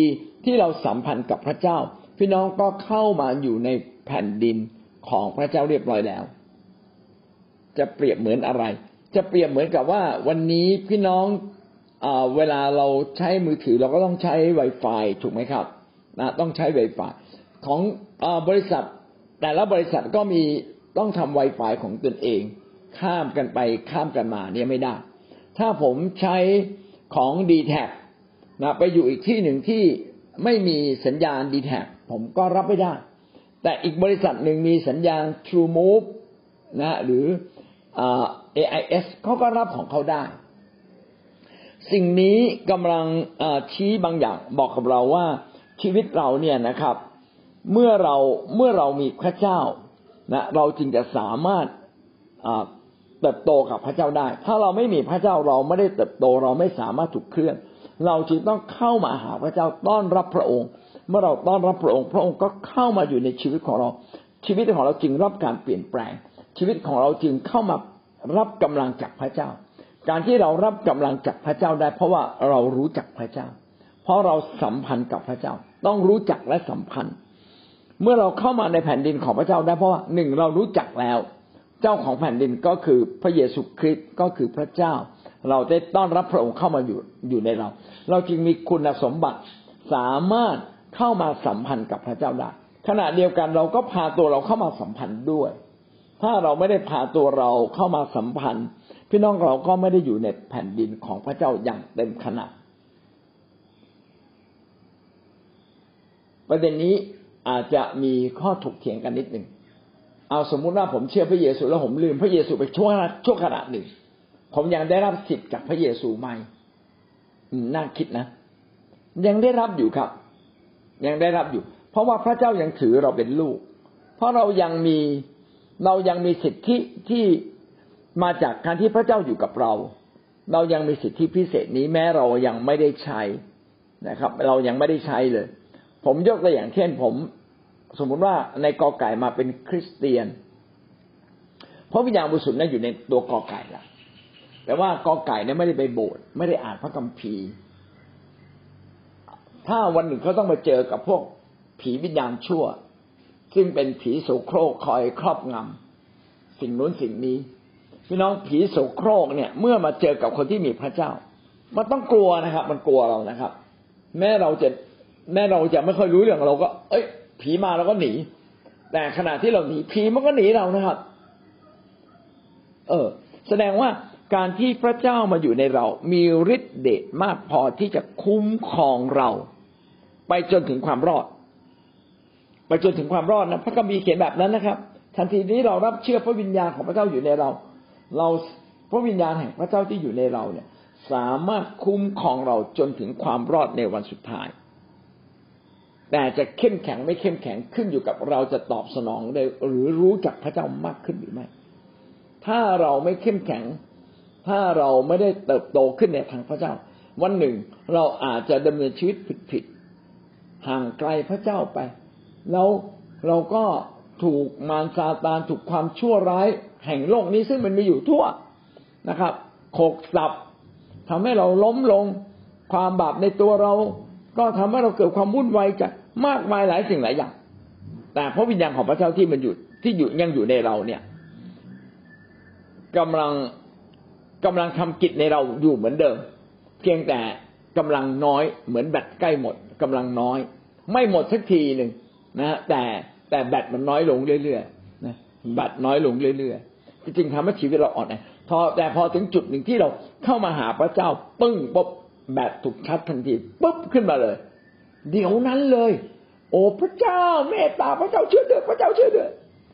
ที่เราสัมพันธ์กับพระเจ้าพี่น้องก็เข้ามาอยู่ในแผ่นดินของพระเจ้าเรียบร้อยแล้วจะเปรียบเหมือนอะไรจะเปรียบเหมือนกับว่าวันนี้พี่น้องเวลาเราใช้มือถือเราก็ต้องใช้ Wi-Fi ถูกไหมครับนะต้องใช้ Wi-Fi ของบริษัทแต่ละบริษัทก็มีต้องทำ Wi-Fi ของตนเองข้ามกันไปข้ามกันมาเนี่ยไม่ได้ถ้าผมใช้ของ D-Tag นะไปอยู่อีกที่หนึ่งที่ไม่มีสัญญาณ D-Tag ผมก็รับไม่ได้แต่อีกบริษัทหนึ่งมีสัญญาณ True Move นะหรือ AIS เขาก็รับของเขาได้สิ่งนี้กำลังชี้บางอย่างบอกกับเราว่าชีวิตเราเนี่ยนะครับเมื่อเรามีพระเจ้านะเราจึงจะสามารถเติบโตกับพระเจ้าได้ถ้าเราไม่มีพระเจ้าเราไม่ได้เติบโตเราไม่สามารถถูกเคลื่อนเราจึงต้องเข้ามาหาพระเจ้าต้อนรับพระองค์เมื่อเราต้อนรับพระองค์พระองค์ก็เข้ามาอยู่ในชีวิตของเราชีวิตของเราจึงรับการเปลี่ยนแปลงชีวิตของเราจึงเข้ามารับกำลังจากพระเจ้าการที่เรารับกำลังจากพระเจ้าได้เพราะว่าเรารู้จักพระเจ้าเพราะเราสัมพันธ์กับพระเจ้าต้องรู้จักและสัมพันธ์เมื่อเราเข้ามาในแผ่นดินของพระเจ้าได้เพราะว่าหนึ่งเรารู้จักแล้วเจ้าของแผ่นดินก็คือพระเยซูคริสต์ก็คือพระเจ้าเราได้ต้อนรับพระองค์เข้ามาอยู่ในเราเราจึงมีคุณสมบัติสามารถเข้ามาสัมพันธ์กับพระเจ้าได้ขณะเดียวกันเราก็พาตัวเราเข้ามาสัมพันธ์ด้วยถ้าเราไม่ได้พาตัวเราเข้ามาสัมพันธ์พี่น้องเราก็ไม่ได้อยู่ในแผ่นดินของพระเจ้าอย่างเต็มขนาดประเด็นนี้อาจจะมีข้อถกเถียงกันนิดหนึ่งเอาสมมุติว่าผมเชื่อพระเยซูแล้วผมลืมพระเยซูไปชั่วขณะหนึ่งผมยังได้รับสิทธิ์จากพระเยซูไหมน่าคิดนะยังได้รับอยู่ครับยังได้รับอยู่เพราะว่าพระเจ้ายังถือเราเป็นลูกเพราะเรายังมีสิทธิที่มาจากการที่พระเจ้าอยู่กับเราเรายังมีสิทธิพิเศษนี้แม้เรายังไม่ได้ใช้นะครับเรายังไม่ได้ใช้เลยผมยกตัวอย่างเช่นผมสมมุติว่าในกอไก่มาเป็นคริสเตียนเพราะวิญญาณบริสุทธิ์นั้นอยู่ในตัวกอไก่ละแต่ว่ากอไก่เนี่ยไม่ได้ไปโบสถ์ไม่ได้อ่านพระคัมภีร์ถ้าวันหนึ่งเขาต้องมาเจอกับพวกผีวิญญาณชั่วซึ่งเป็นผีโสโครกคอยครอบงำสิ่งนู้นสิ่งนี้พี่น้องผีโสโครกเนี่ยเมื่อมาเจอกับคนที่มีพระเจ้ามันต้องกลัวนะครับมันกลัวเรานะครับแม้เราจะไม่ค่อยรู้เรื่องเราก็เอ้ยผีมาเราก็หนีแต่ขณะที่เราหนีผีมันก็หนีเรานะครับแสดงว่าการที่พระเจ้ามาอยู่ในเรามีฤทธิ์เดชมากพอที่จะคุ้มครองเราไปจนถึงความรอดนะพระคัมภีร์เขียนแบบนั้นนะครับทันทีนี้เรารับเชื่อพระวิญญาณของพระเจ้าอยู่ในเราพระวิญญาณแห่งพระเจ้าที่อยู่ในเราเนี่ยสามารถคุ้มครองเราจนถึงความรอดในวันสุดท้ายแต่จะเข้มแข็งไม่เข้มแข็งขึ้นอยู่กับเราจะตอบสนองได้หรือรู้จักพระเจ้ามากขึ้นหรือไม่ถ้าเราไม่เข้มแข็งถ้าเราไม่ได้เติบโตขึ้นในทางพระเจ้าวันหนึ่งเราอาจจะดำเนินชีวิตผิดๆห่างไกลพระเจ้าไปแล้วเราก็ถูกมารซาตานถูกความชั่วร้ายแห่งโลกนี้ซึ่งมันมีอยู่ทั่วนะครับโขกสับทำให้เราล้มลงความบาปในตัวเราก็ทำให้เราเกิดความวุ่นวายจากมากมายหลายสิ่งหลายอย่างแต่พระวิญญาณของพระเจ้าที่มันอยู่ยังอยู่ในเราเนี่ยกำลังทำกิจในเราอยู่เหมือนเดิมเพียงแต่กำลังน้อยเหมือนแบตใกล้หมดกำลังน้อยไม่หมดสักทีหนึ่งนะแต่แบตมันน้อยลงเรื่อยๆนะแบตน้อยลงเรื่อยๆจริงๆทำให้ชีวิตเราอ่อนแอแต่พอถึงจุดหนึ่งที่เราเข้ามาหาพระเจ้าปึ้งปุ๊บแบตถูกชัดทันทีปุ๊บขึ้นมาเลยเดี๋ยวนั้นเลยโอ้พระเจ้าเมตตาพระเจ้าช่วยด้วยพระเจ้าช่วยด้วย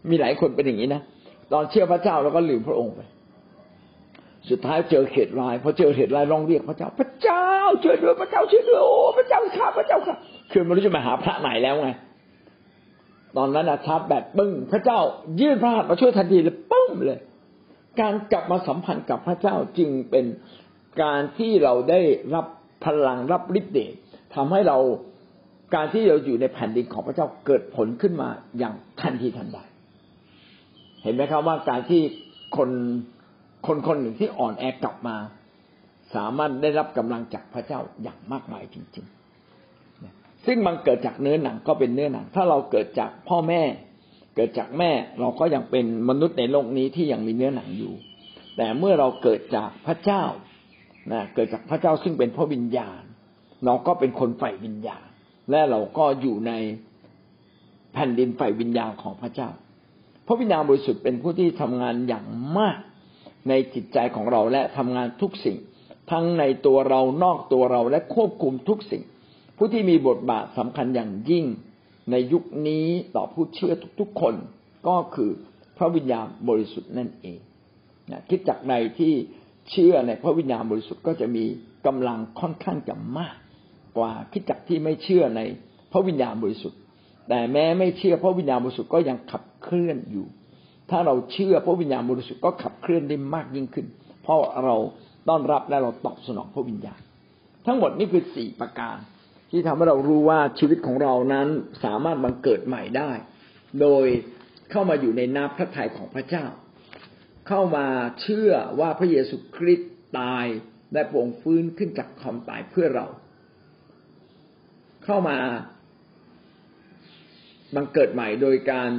มีหลายคนเป็นอย่างนี้นะตอนเชื่อพระเจ้าแล้วก็ลืมพระองค์ไปสุดท้ายเจอเหตุร้ายพอเจอเหตุร้ายร้องเรียกพระเจ้าพระเจ้าช่วยด้วยพระเจ้าช่วยด้วยโอ้พระเจ้าข้าพระเจ้าข้าคือไม่รู้จะมาหาพระไหนแล้วไงตอนนั้นชาร์จแบตปึ้งพระเจ้ายื่นพระหัตถ์มาช่วยทันทีเลยปึ้งเลยการกลับมาสัมพันธ์กับพระเจ้าจึงเป็นการที่เราได้รับ พลังรับฤทธิ์เดชทำให้เราการที่เราอยู่ในแผ่นดินของพระเจ้าเกิดผลขึ้นมาอย่างทันทีทันใดเห็นไหมครับว่าการที่คนหนึ่งที่อ่อนแอกลับมาสามารถได้รับกำลังจากพระเจ้าอย่างมากมายจริงๆซึ่งมันเกิดจากเนื้อหนังก็เป็นเนื้อหนังถ้าเราเกิดจากพ่อแม่เกิดจากแม่เราก็ยังเป็นมนุษย์ในโลกนี้ที่ยังมีเนื้อหนังอยู่แต่เมื่อเราเกิดจากพระเจ้านะเกิดจากพระเจ้าซึ่งเป็นพระวิญญาณเราก็เป็นคนฝ่ายวิญญาณและเราก็อยู่ในแผ่นดินฝ่ายวิญญาณของพระเจ้าพระวิญญาณบริสุทธิ์เป็นผู้ที่ทำงานอย่างมากในจิตใจของเราและทำงานทุกสิ่งทั้งในตัวเรานอกตัวเราและควบคุมทุกสิ่งผู้ที่มีบทบาทสำคัญอย่างยิ่งในยุคนี้ต่อผู้เชื่อทุกๆคนก็คือพระวิญญาณบริสุทธิ์นั่นเองนะคิดจากใดที่เชื่อในพระวิญญาณบริสุทธิ์ก็จะมีกำลังค่อนข้างจะมากกว่าคิดจักที่ไม่เชื่อในพระวิญญาณบริสุทธิ์แต่แม้ไม่เชื่อพระวิญญาณบริสุทธิ์ก็ยังขับเคลื่อนอยู่ถ้าเราเชื่อพระวิญญาณบริสุทธิ์ก็ขับเคลื่อนได้มากยิ่งขึ้นเพราะเราต้อนรับและเราตอบสนองพระวิญญาณทั้งหมดนี่คือ4ประการที่ทำให้เรารู้ว่าชีวิตของเรานั้นสามารถบังเกิดใหม่ได้โดยเข้ามาอยู่ในน้ำพระทัยของพระเจ้าเข้ามาเชื่อว่าพระเยซูคริสต์ตายและโปร่งฟื้นขึ้นจากความตายเพื่อเราเข้ามาบังเกิดใหม่โดยการ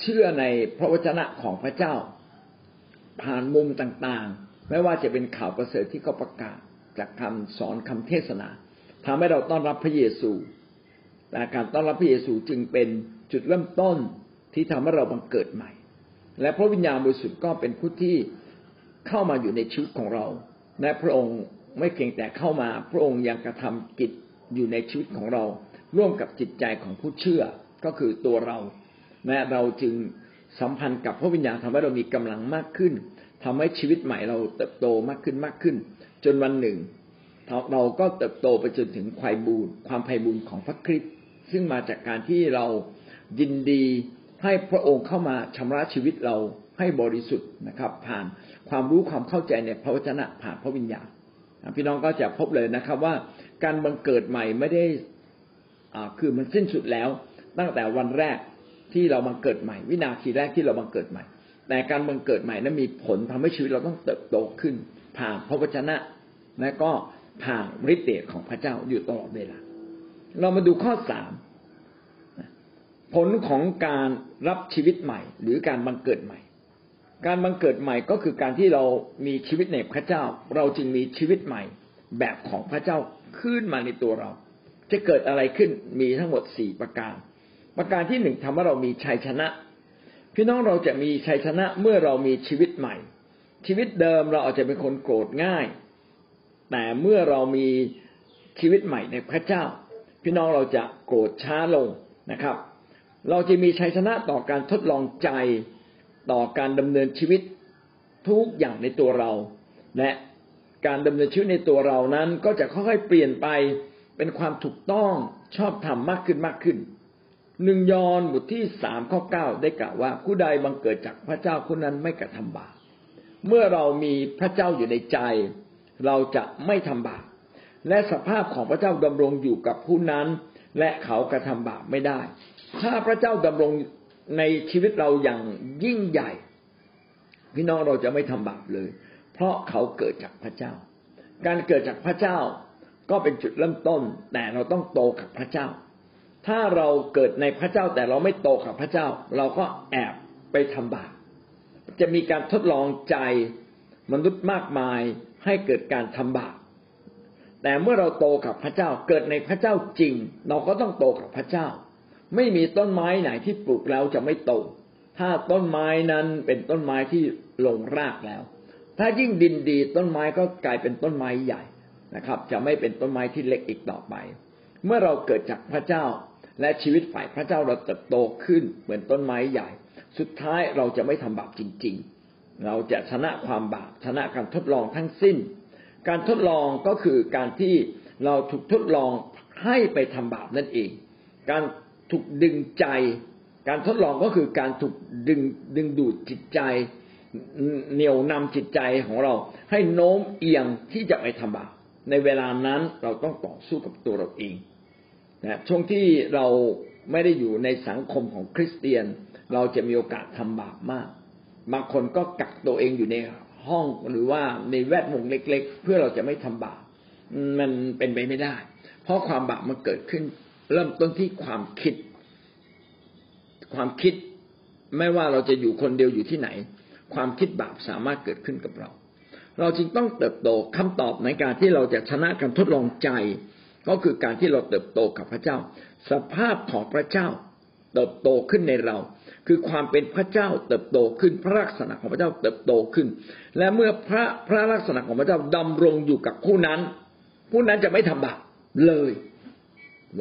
เชื่อในพระวจนะของพระเจ้าผ่านมุมต่างๆไม่ว่าจะเป็นข่าวประเสริฐที่เขาประกาศจากคำสอนคำเทศนาทำให้เราต้อนรับพระเยซูและการต้อนรับพระเยซูจึงเป็นจุดเริ่มต้นที่ทำให้เราบังเกิดใหม่และพระวิญญาณบริสุทธิ์ก็เป็นผู้ที่เข้ามาอยู่ในชีวิตของเราและพระองค์ไม่เพียงแต่เข้ามาพระองค์ยังกระทำกิจอยู่ในชีวิตของเราร่วมกับจิตใจของผู้เชื่อก็คือตัวเราและเราจึงสัมพันธ์กับพระวิญญาณทำให้เรามีกำลังมากขึ้นทำให้ชีวิตใหม่เราเติบโตมากขึ้นจนวันหนึ่งเราก็เติบโตไปจนถึงความไพบูลย์ของพระคริสต์ซึ่งมาจากการที่เรายินดีให้พระองค์เข้ามาชำระชีวิตเราให้บริสุทธิ์นะครับผ่านความรู้ความเข้าใจในพระวจนะผ่านพระวิญญาณพี่น้องก็จะพบเลยนะครับว่าการบังเกิดใหม่ไม่ได้คือมันสิ้นสุดแล้วตั้งแต่วันแรกที่เราบังเกิดใหม่วินาทีแรกที่เราบังเกิดใหม่แต่การบังเกิดใหม่นั้นมีผลทำให้ชีวิตเราต้องเติบโตขึ้นผ่านพระวจนะและก็ผ่านฤทธิ์เดชของพระเจ้าอยู่ตลอดเวลาเรามาดูข้อ3ผลของการรับชีวิตใหม่หรือการบังเกิดใหม่การบังเกิดใหม่ก็คือการที่เรามีชีวิตในพระเจ้าเราจึงมีชีวิตใหม่แบบของพระเจ้าขึ้นมาในตัวเราจะเกิดอะไรขึ้นมีทั้งหมด4ประการประการที่1ทำให้เรามีชัยชนะพี่น้องเราจะมีชัยชนะเมื่อเรามีชีวิตใหม่ชีวิตเดิมเราอาจจะเป็นคนโกรธง่ายแต่เมื่อเรามีชีวิตใหม่ในพระเจ้าพี่น้องเราจะโกรธช้าลงนะครับเราจะมีชัยชนะต่อการทดลองใจต่อการดำเนินชีวิตทุกอย่างในตัวเราและการดำเนินชีวิตในตัวเรานั้นก็จะค่อยๆเปลี่ยนไปเป็นความถูกต้องชอบธรรมมากขึ้น1 ยอห์นบทที่ 3 ข้อ 9ได้กล่าวว่าผู้ใดบังเกิดจากพระเจ้าคนนั้นไม่กระทำบาปเมื่อเรามีพระเจ้าอยู่ในใจเราจะไม่ทำบาปและสภาพของพระเจ้าดำรงอยู่กับผู้นั้นและเขากระทำบาปไม่ได้ถ้าพระเจ้าดำรงในชีวิตเราอย่างยิ่งใหญ่พี่น้องเราจะไม่ทำบาปเลยเพราะเขาเกิดจากพระเจ้าการเกิดจากพระเจ้าก็เป็นจุดเริ่มต้นแต่เราต้องโตกับพระเจ้าถ้าเราเกิดในพระเจ้าแต่เราไม่โตกับพระเจ้าเราก็แอบไปทำบาปจะมีการทดลองใจมนุษย์มากมายให้เกิดการทำบาปแต่เมื่อเราโตกับพระเจ้าเกิดในพระเจ้าจริงเราก็ต้องโตกับพระเจ้าไม่มีต้นไม้ไหนที่ปลูกแล้วจะไม่โตถ้าต้นไม้นั้นเป็นต้นไม้ที่ลงรากแล้วถ้ายิ่งดินดีต้นไม้ก็กลายเป็นต้นไม้ใหญ่นะครับจะไม่เป็นต้นไม้ที่เล็กอีกต่อไปเมื่อเราเกิดจากพระเจ้าและชีวิตฝ่ายพระเจ้าเราเติบโตขึ้นเหมือนต้นไม้ใหญ่สุดท้ายเราจะไม่ทำบาปจริงๆเราจะชนะความบาปชนะการทดลองทั้งสิ้นการทดลองก็คือการที่เราถูกทดลองให้ไปทำบาปนั่นเองการถูกดึงใจการทดลองก็คือการถูกดึงดูดจิตใจเหนี่ยวนำจิตใจของเราให้โน้มเอียงที่จะไปทำบาป ในเวลานั้นเราต้องต่อสู้กับตัวเราเองนะช่วงที่เราไม่ได้อยู่ในสังคมของคริสเตียนเราจะมีโอกาสทำบาปมากบางคนก็กักตัวเองอยู่ในห้องหรือว่าในแวดวงเล็กๆเพื่อเราจะไม่ทำบาปมันเป็นไปไม่ได้เพราะความบาปมันเกิดขึ้นเริ่มต้นที่ความคิดไม่ว่าเราจะอยู่คนเดียวอยู่ที่ไหนความคิดบาปสามารถเกิดขึ้นกับเราเราจึงต้องเติบโตคำตอบในการที่เราจะชนะการทดลองใจก็คือการที่เราเติบโตกับพระเจ้าสภาพของพระเจ้าเติบโตขึ้นในเราคือความเป็นพระเจ้าเติบโตขึ้นพระลักษณะของพระเจ้าเติบโตขึ้นและเมื่อพระลักษณะของพระเจ้าดำรงอยู่กับผู้นั้นจะไม่ทำบาปเลย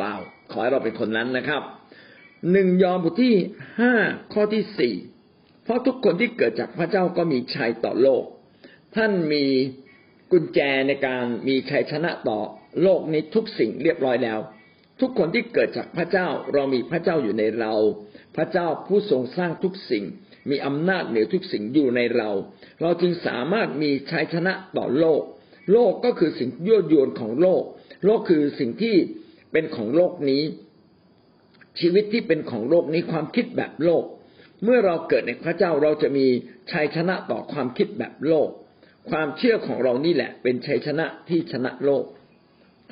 ว้าวขอให้เราเป็นคนนั้นนะครับ1 ยอห์นบทที่5ข้อที่4เพราะทุกคนที่เกิดจากพระเจ้าก็มีชัยต่อโลกท่านมีกุญแจในการมีชัยชนะต่อโลกในทุกสิ่งเรียบร้อยแล้วทุกคนที่เกิดจากพระเจ้าเรามีพระเจ้าอยู่ในเราพระเจ้าผู้ทรงสร้างทุกสิ่งมีอำนาจเหนือทุกสิ่งอยู่ในเราเราจึงสามารถมีชัยชนะต่อโลกโลกก็คือสิ่งยั่วยวนของโลกโลกคือสิ่งที่เป็นของโลกนี้ชีวิตที่เป็นของโลกนี้ความคิดแบบโลกเมื่อเราเกิดในพระเจ้าเราจะมีชัยชนะต่อความคิดแบบโลกความเชื่อของเรานี่แหละเป็นชัยชนะที่ชนะโลก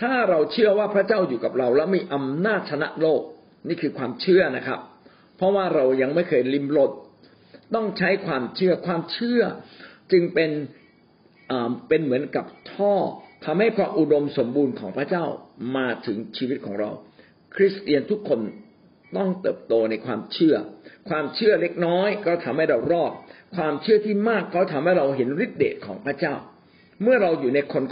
ถ้าเราเชื่อว่าพระเจ้าอยู่กับเราและมีอำนาจชนะโลกนี่คือความเชื่อนะครับเพราะว่าเรายังไม่เคยลิ้มรสต้องใช้ความเชื่อจึงเป็นเหมือนกับท่อทำให้ความอุดมสมบูรณ์ของพระเจ้ามาถึงชีวิตของเราคริสเตียนทุกคนต้องเติบโตในความเชื่อความเชื่อเล็กน้อยก็ทำให้เรารอดความเชื่อที่มากก็ทำให้เราเห็นฤทธิ์เดชของพระเจ้าเมื่อเราเป็นคน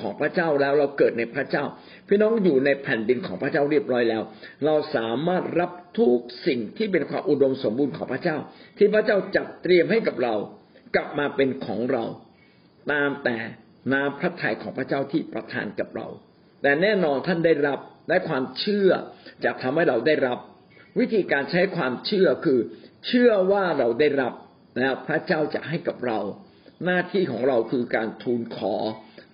ของพระเจ้าแล้วเราเกิดในพระเจ้าพี่น้องอยู่ในแผ่นดินของพระเจ้าเรียบร้อยแล้วเราสามารถรับทุกสิ่งที่เป็นความอุดมสมบูรณ์ของพระเจ้าที่พระเจ้าจัดเตรียมให้กับเรากลับมาเป็นของเราตามแต่น้ำพระทัยของพระเจ้าที่ประทานกับเราแต่แน่นอนท่านได้รับและความเชื่อจะทำให้เราได้รับวิธีการใช้ความเชื่อคือเชื่อว่าเราได้รับแล้วพระเจ้าจะให้กับเราหน้าที่ของเราคือการทูลขอ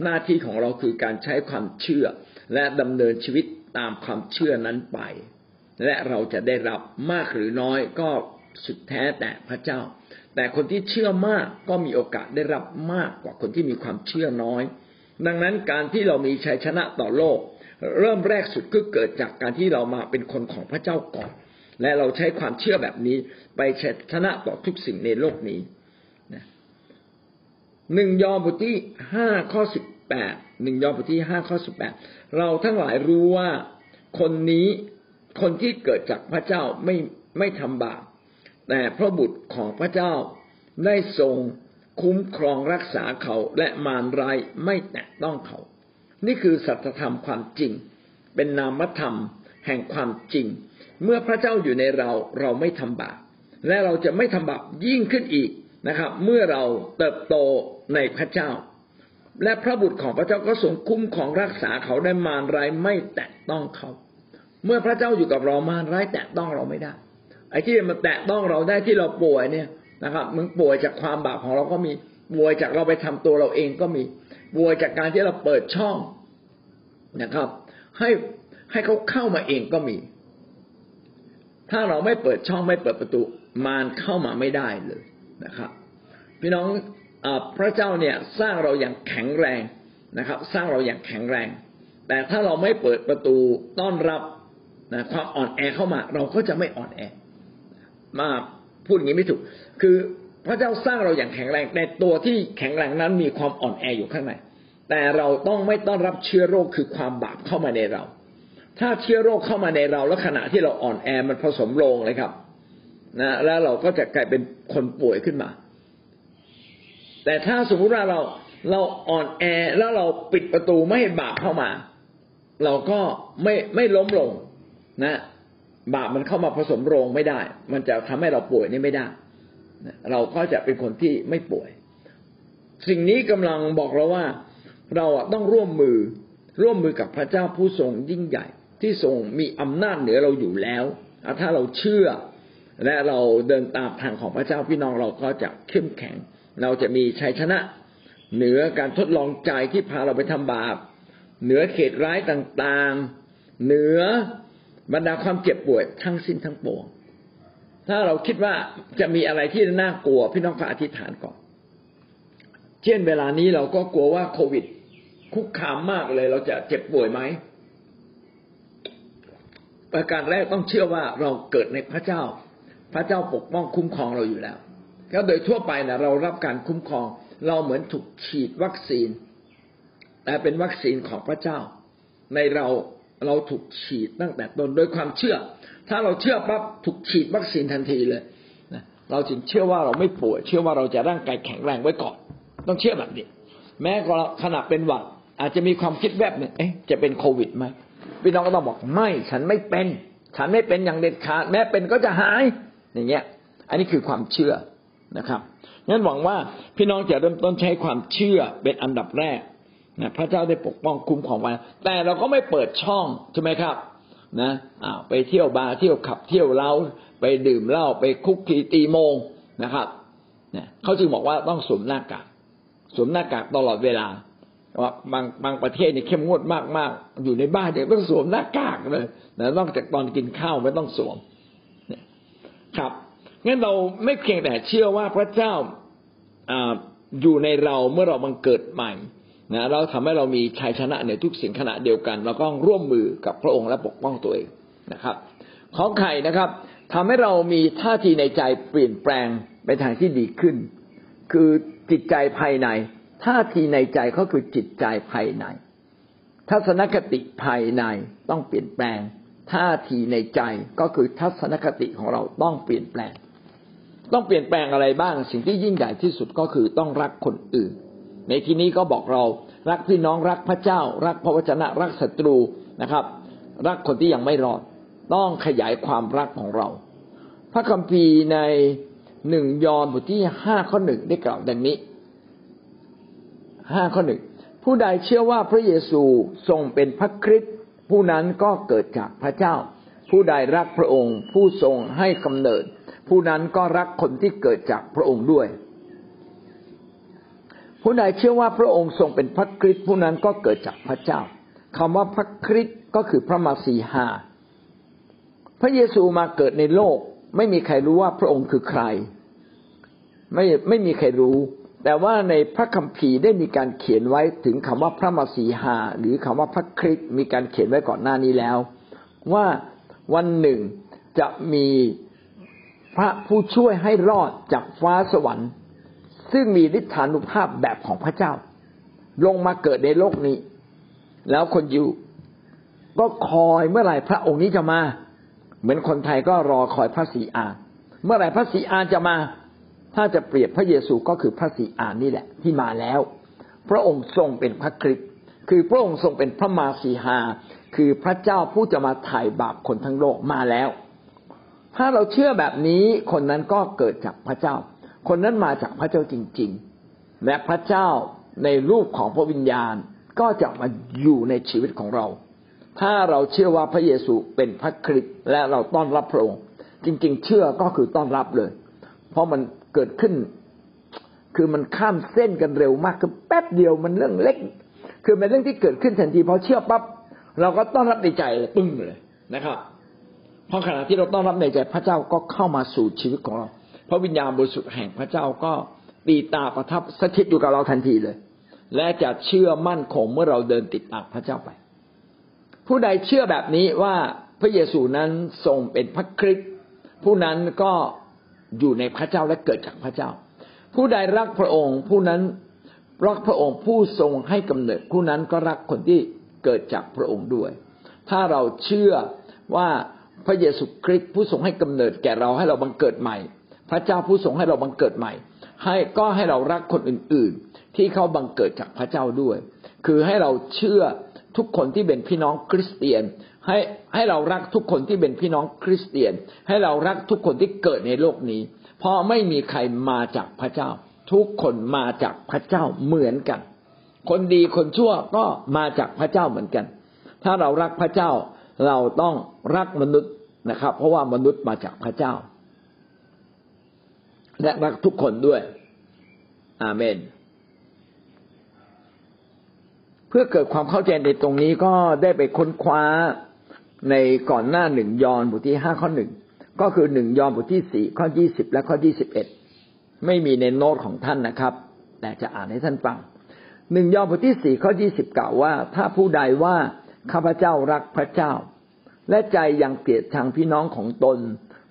หน้าที่ของเราคือการใช้ความเชื่อและดำเนินชีวิตตามความเชื่อนั้นไปและเราจะได้รับมากหรือน้อยก็สุดแท้แต่พระเจ้าแต่คนที่เชื่อมากก็มีโอกาสได้รับมากกว่าคนที่มีความเชื่อน้อยดังนั้นการที่เรามีชัยชนะต่อโลกเริ่มแรกสุดก็เกิดจากการที่เรามาเป็นคนของพระเจ้าก่อนและเราใช้ความเชื่อแบบนี้ไปชนะต่อทุกสิ่งในโลกนี้1 ยอห์นบทที่5ข้อ18 1 ยอห์นบทที่5ข้อ18เราทั้งหลายรู้ว่าคนที่เกิดจากพระเจ้าไม่ทำบาปแต่พระบุตรของพระเจ้าได้ทรงคุ้มครองรักษาเขาและมารร้ายไม่แตะต้องเขานี่คือสัจธรรมความจริงเป็นนามธรรมแห่งความจริงเมื่อพระเจ้าอยู่ในเราเราไม่ทำบาปและเราจะไม่ทำบาปยิ่งขึ้นอีกนะครับเมื่อเราเติบโตในพระเจ้าและพระบุตรของพระเจ้าก็ทรงคุ้มครองรักษาเขาได้มารร้ายไม่แตะต้องเขาเมื่อพระเจ้าอยู่กับเรามารร้ายแตะต้องเราไม่ได้ไอ้ที่มันแตะต้องเราได้ที่เราป่วยเนี่ยนะครับมึงป่วยจากความบาปของเราก็มีป่วยจากเราไปทำตัวเราเองก็มีป่วยจากการที่เราเปิดช่องนะครับให้เขาเข้ามาเองก็มีถ้าเราไม่เปิดช่องไม่เปิดประตูมารเข้ามาไม่ได้เลยนะครับพี่น้องพระเจ้าเนี่ยสร้างเราอย่างแข็งแรงนะครับสร้างเราอย่างแข็งแรงแต่ถ้าเราไม่เปิดประตูต้อนรับนะความอ่อนแอเข้ามาเราก็จะไม่อ่อนแอมาพูดอย่างนี้ไม่ถูกคือพระเจ้าสร้างเราอย่างแข็งแรงในตัวที่แข็งแรงนั้นมีความอ่อนแออยู่ข้างในแต่เราต้องไม่ต้อนรับเชื้อโรคคือความบาปเข้ามาในเราถ้าเชื้อโรคเข้ามาในเราและขณะที่เราอ่อนแอมันผสมลงเลยครับนะแล้วเราก็จะกลายเป็นคนป่วยขึ้นมาแต่ถ้าสมมุติว่าเราอ่อนแอแล้วเราปิดประตูไม่ให้บาปเข้ามาเราก็ไม่ล้มลงนะบาปมันเข้ามาผสมโรงไม่ได้มันจะทำให้เราป่วยนี่ไม่ได้เราก็จะเป็นคนที่ไม่ป่วยสิ่งนี้กำลังบอกเราว่าเราต้องร่วมมือกับพระเจ้าผู้ทรงยิ่งใหญ่ที่ทรงมีอำนาจเหนือเราอยู่แล้วถ้าเราเชื่อและเราเดินตามทางของพระเจ้าพี่น้องเราก็จะเข้มแข็งเราจะมีชัยชนะ เหนือการทดลองใจที่พาเราไปทำบาปเหนือเขตร้ายต่างๆเหนือบรรดาความเจ็บป่วยทั้งสิ้นทั้งปวงถ้าเราคิดว่าจะมีอะไรที่น่ากลัวพี่น้องฝากอธิษฐานก่อนเช่นเวลานี้เราก็กลัวว่าโควิดคุกคามมากเลยเราจะเจ็บป่วยไหมประการแรกต้องเชื่อว่าเราเกิดในพระเจ้าพระเจ้าปกป้องคุ้มครองเราอยู่แล้วก็โดยทั่วไปนะเรารับการคุ้มครองเราเหมือนถูกฉีดวัคซีนแต่เป็นวัคซีนของพระเจ้าในเราถูกฉีดตั้งแต่ต้นโดยความเชื่อถ้าเราเชื่อปั๊บถูกฉีดวัคซีนทันทีเลยนะเราจึงเชื่อว่าเราไม่ป่วยเชื่อว่าเราจะร่างกายแข็งแรงไว้ก่อนต้องเชื่อแบบนี้แม้ขณะเป็นหวัดอาจจะมีความคิดแวบหนึ่งจะเป็นโควิดไหมพี่น้องก็ต้องบอกไม่ฉันไม่เป็นอย่างเด็ดขาดแม้เป็นก็จะหายอย่างเงี้ยอันนี้คือความเชื่อนะครับงั้นหวังว่าพี่น้องจะเริ่มต้นใช้ความเชื่อเป็นอันดับแรกนะพระเจ้าได้ปกป้องคุ้มครองไว้แต่เราก็ไม่เปิดช่องใช่ไหมครับนะไปเที่ยวบาร์เที่ยวขับเที่ยวเล้าไปดื่มเหล้าไปคุกคีตีโมงนะครับเนี่ยเขาจึงบอกว่าต้องสวมหน้ากากตลอดเวลาว่าบางประเทศนี่เข้มงวดมากๆอยู่ในบ้านเด็กต้องสวมหน้ากากเลยนะนอกจากตอนกินข้าวไม่ต้องสวมครับงั้นเราไม่เพียงแต่เชื่อว่าพระเจ้าอยู่ในเราเมื่อเราบังเกิดใหม่นะเราทำให้เรามีชัยชนะในทุกสิ่งขณะเดียวกันเราก็ร่วมมือกับพระองค์และปกป้องตัวเองนะครับของใครนะครับทำให้เรามีท่าทีในใจเปลี่ยนแปลงไปทางที่ดีขึ้นคือจิตใจภายในท่าทีในใจก็คือจิตใจภายในทัศนคติภายในต้องเปลี่ยนแปลงท่าทีในใจก็คือทัศนคติของเราต้องเปลี่ยนแปลงต้องเปลี่ยนแปลงอะไรบ้างสิ่งที่ยิ่งใหญ่ที่สุดก็คือต้องรักคนอื่นในที่นี้ก็บอกเรารักพี่น้องรักพระเจ้ารักพระวจนะรักศัตรูนะครับรักคนที่ยังไม่รอดต้องขยายความรักของเราพระคัมภีร์ใน1ยอห์นบทที่5ข้อ1ได้กล่าวดังนี้5ข้อ1ผู้ใดเชื่อว่าพระเยซูทรงเป็นพระคริสต์ผู้นั้นก็เกิดจากพระเจ้าผู้ใดรักพระองค์ผู้ทรงให้กำเนิดผู้นั้นก็รักคนที่เกิดจากพระองค์ด้วยผู้ใดเชื่อว่าพระองค์ทรงเป็นพระคริสต์ผู้นั้นก็เกิดจากพระเจ้าคำว่าพระคริสต์ก็คือพระมาสีหาพระเยซูมาเกิดในโลกไม่มีใครรู้ว่าพระองค์คือใครไม่มีใครรู้แต่ว่าในพระคัมภีร์ได้มีการเขียนไว้ถึงคำว่าพระมาสีหาหรือคำว่าพระคริสต์มีการเขียนไว้ก่อนหน้านี้แล้วว่าวันหนึ่งจะมีพระผู้ช่วยให้รอดจากฟ้าสวรรค์ซึ่งมีฤทธานุภาพแบบของพระเจ้าลงมาเกิดในโลกนี้แล้วคนยิวก็คอยเมื่อไหร่พระองค์นี้จะมาเหมือนคนไทยก็รอคอยพระศรีอานเมื่อไหร่พระศรีอานจะมาถ้าจะเปรียบพระเยซูก็คือพระศรีอานนี่แหละที่มาแล้วพระองค์ทรงเป็นพระคริสต์คือพระองค์ทรงเป็นพระมาสีหาคือพระเจ้าผู้จะมาไถ่บาปคนทั้งโลกมาแล้วถ้าเราเชื่อแบบนี้คนนั้นก็เกิดจากพระเจ้าคนนั้นมาจากพระเจ้าจริงๆและพระเจ้าในรูปของพระวิญญาณก็จะมาอยู่ในชีวิตของเราถ้าเราเชื่อว่าพระเยซูเป็นพระคริสต์และเราต้อนรับพระองค์จริงๆเชื่อก็คือต้อนรับเลยเพราะมันเกิดขึ้นคือมันข้ามเส้นกันเร็วมากคือแป๊บเดียวมันเรื่องเล็กคือเป็นเรื่องที่เกิดขึ้นทันทีพอเชื่อปั๊บเราก็ต้อนรับในใจเลยปึ้งเลยนะครับพอขณะที่เราต้อนรับในใจพระเจ้าก็เข้ามาสู่ชีวิตของเราพระวิญญาณบริสุทธิ์แห่งพระเจ้าก็ตีตาประทับสถิตอยู่กับเราทันทีเลยและจะเชื่อมั่นคงเมื่อเราเดินติดตามพระเจ้าไปผู้ใดเชื่อแบบนี้ว่าพระเยซูนั้นทรงเป็นพระคริสต์ผู้นั้นก็อยู่ในพระเจ้าและเกิดจากพระเจ้าผู้ใดรักพระองค์ผู้นั้นรักพระองค์ผู้ทรงให้กำเนิดผู้นั้นก็รักคนที่เกิดจากพระองค์ด้วยถ้าเราเชื่อว่าพระเยซูคริสต์ผู้ทรงให้กำเนิดแก่เราให้เราบังเกิดใหม่พระเจ้าผู้ทรงให้เราบังเกิดใหม่ให้เรารักคนอื่นๆที่เขาบังเกิดจากพระเจ้าด้วยคือให้เราเชื่อทุกคนที่เป็นพี่น้องคริสเตียนให้เรารักทุกคนที่เป็นพี่น้องคริสเตียนให้เรารักทุกคนที่เกิดในโลกนี้เพราะไม่มีใครมาจากพระเจ้าทุกคนมาจากพระเจ้าเหมือนกันคนดีคนชั่วก็มาจากพระเจ้าเหมือนกันถ้าเรารักพระเจ้าเราต้องรักมนุษย์นะครับเพราะว่ามนุษย์มาจากพระเจ้าและรักทุกคนด้วยอาเมน เพื่อเกิดความเข้าใจในตรงนี้ก็ได้ไปค้นคว้าในก่อนหน้า1ยอห์นบทที่5ข้อ1ก็คือ1ยอห์นบทที่4ข้อ20และข้อ21ไม่มีในโน้ตของท่านนะครับแต่จะอ่านให้ท่านฟัง1ยอห์นบทที่4ข้อ20กล่าวว่าถ้าผู้ใดว่าข้าพเจ้ารักพระเจ้าและใจยังเกลียดชังพี่น้องของตน